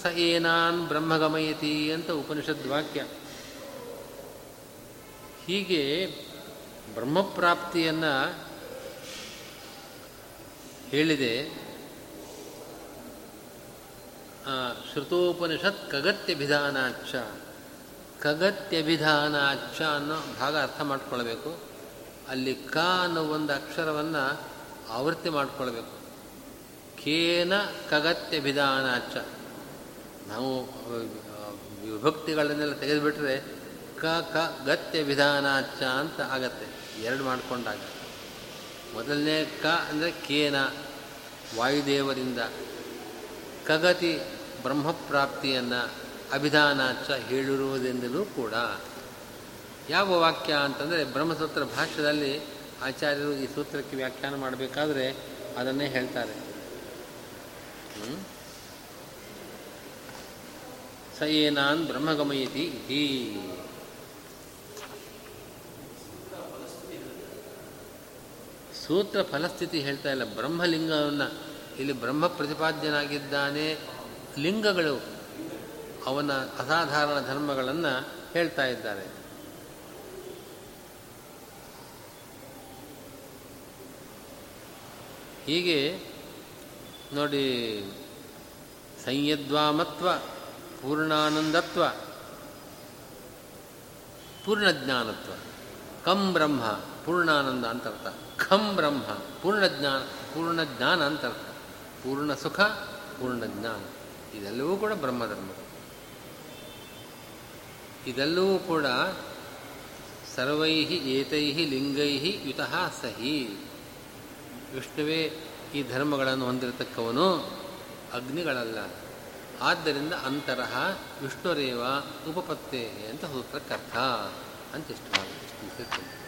ಸ ಏನಾನ್ ಬ್ರಹ್ಮಗಮಯತಿ ಅಂತ ಉಪನಿಷದ್ ವಾಕ್ಯ. ಹೀಗೆ ಬ್ರಹ್ಮಪ್ರಾಪ್ತಿಯನ್ನು ಹೇಳಿದೆ. ಶ್ರುತೋಪನಿಷತ್ ಕಗತ್ಯಭಿಧಾನಾಚ, ಕಗತ್ಯಭಿಧಾನಾಚ ಅನ್ನೋ ಭಾಗ ಅರ್ಥ ಮಾಡಿಕೊಳ್ಬೇಕು. ಅಲ್ಲಿ ಕ ಅನ್ನೋ ಒಂದು ಅಕ್ಷರವನ್ನು ಆವೃತ್ತಿ ಮಾಡಿಕೊಳ್ಬೇಕು. ಕೇನ ಕಗತ್ಯಭಿಧಾನಾಚ, ನಾವು ವಿಭಕ್ತಿಗಳನ್ನೆಲ್ಲ ತೆಗೆದುಬಿಟ್ರೆ ಕ ಕ ಗತ್ಯ ವಿಧಾನಾಚ ಅಂತ ಆಗತ್ತೆ. ಎರಡು ಮಾಡಿಕೊಂಡಾಗ ಮೊದಲನೇ ಕ ಅಂದರೆ ಕೇನ ವಾಯುದೇವರಿಂದ, ಕಗತಿ ಬ್ರಹ್ಮಪ್ರಾಪ್ತಿಯನ್ನು, ಅಭಿಧಾನಾಚ ಹೇಳಿರುವುದೆಂದಲೂ ಕೂಡ. ಯಾವ ವಾಕ್ಯ ಅಂತಂದರೆ ಬ್ರಹ್ಮಸೂತ್ರ ಭಾಷ್ಯದಲ್ಲಿ ಆಚಾರ್ಯರು ಈ ಸೂತ್ರಕ್ಕೆ ವ್ಯಾಖ್ಯಾನ ಮಾಡಬೇಕಾದ್ರೆ ಅದನ್ನೇ ಹೇಳ್ತಾರೆ. ಸ ಏನಾನ್ ಬ್ರಹ್ಮಗಮಯತಿ ಹಿ. ಸೂತ್ರ ಫಲಸ್ಥಿತಿ ಹೇಳ್ತಾ ಇಲ್ಲ, ಬ್ರಹ್ಮಲಿಂಗವನ್ನು. ಇಲ್ಲಿ ಬ್ರಹ್ಮ ಪ್ರತಿಪಾದ್ಯನಾಗಿದ್ದಾನೆ, ಲಿಂಗಗಳು ಅವನ ಅಸಾಧಾರಣ ಧರ್ಮಗಳನ್ನು ಹೇಳ್ತಾ ಇದ್ದಾರೆ. ಹೀಗೆ ನೋಡಿ, ಸಂಯದ್ವಾಮತ್ವ, ಪೂರ್ಣಾನಂದತ್ವ, ಪೂರ್ಣಜ್ಞಾನತ್ವ. ಕಂ ಬ್ರಹ್ಮ ಪೂರ್ಣಾನಂದ ಅಂತರ್ಥ, ಖಂ ಬ್ರಹ್ಮ ಪೂರ್ಣಜ್ಞಾನ, ಪೂರ್ಣಜ್ಞಾನ ಅಂತರ್ಥ, ಪೂರ್ಣ ಸುಖ, ಪೂರ್ಣಜ್ಞಾನ. ಇದೆಲ್ಲವೂ ಕೂಡ ಬ್ರಹ್ಮಧರ್ಮಗಳು. ಇದೆಲ್ಲವೂ ಕೂಡ ಸರ್ವೈಹಿ ಏತೈಹಿ ಲಿಂಗೈಹಿ ಯುತಃ ಸಹಿ. ವಿಷ್ಣುವೇ ಈ ಧರ್ಮಗಳನ್ನು ಹೊಂದಿರತಕ್ಕವನು, ಅಗ್ನಿಗಳಲ್ಲ. ಆದ್ದರಿಂದ ಅಂತರಹ ವಿಷ್ಣುರೇವ ಉಪಪತ್ತೇ ಅಂತ ಸೂತ್ರಕ್ಕರ್ಥ ಅಂತ ಇಷ್ಟವಾಗುತ್ತೆ.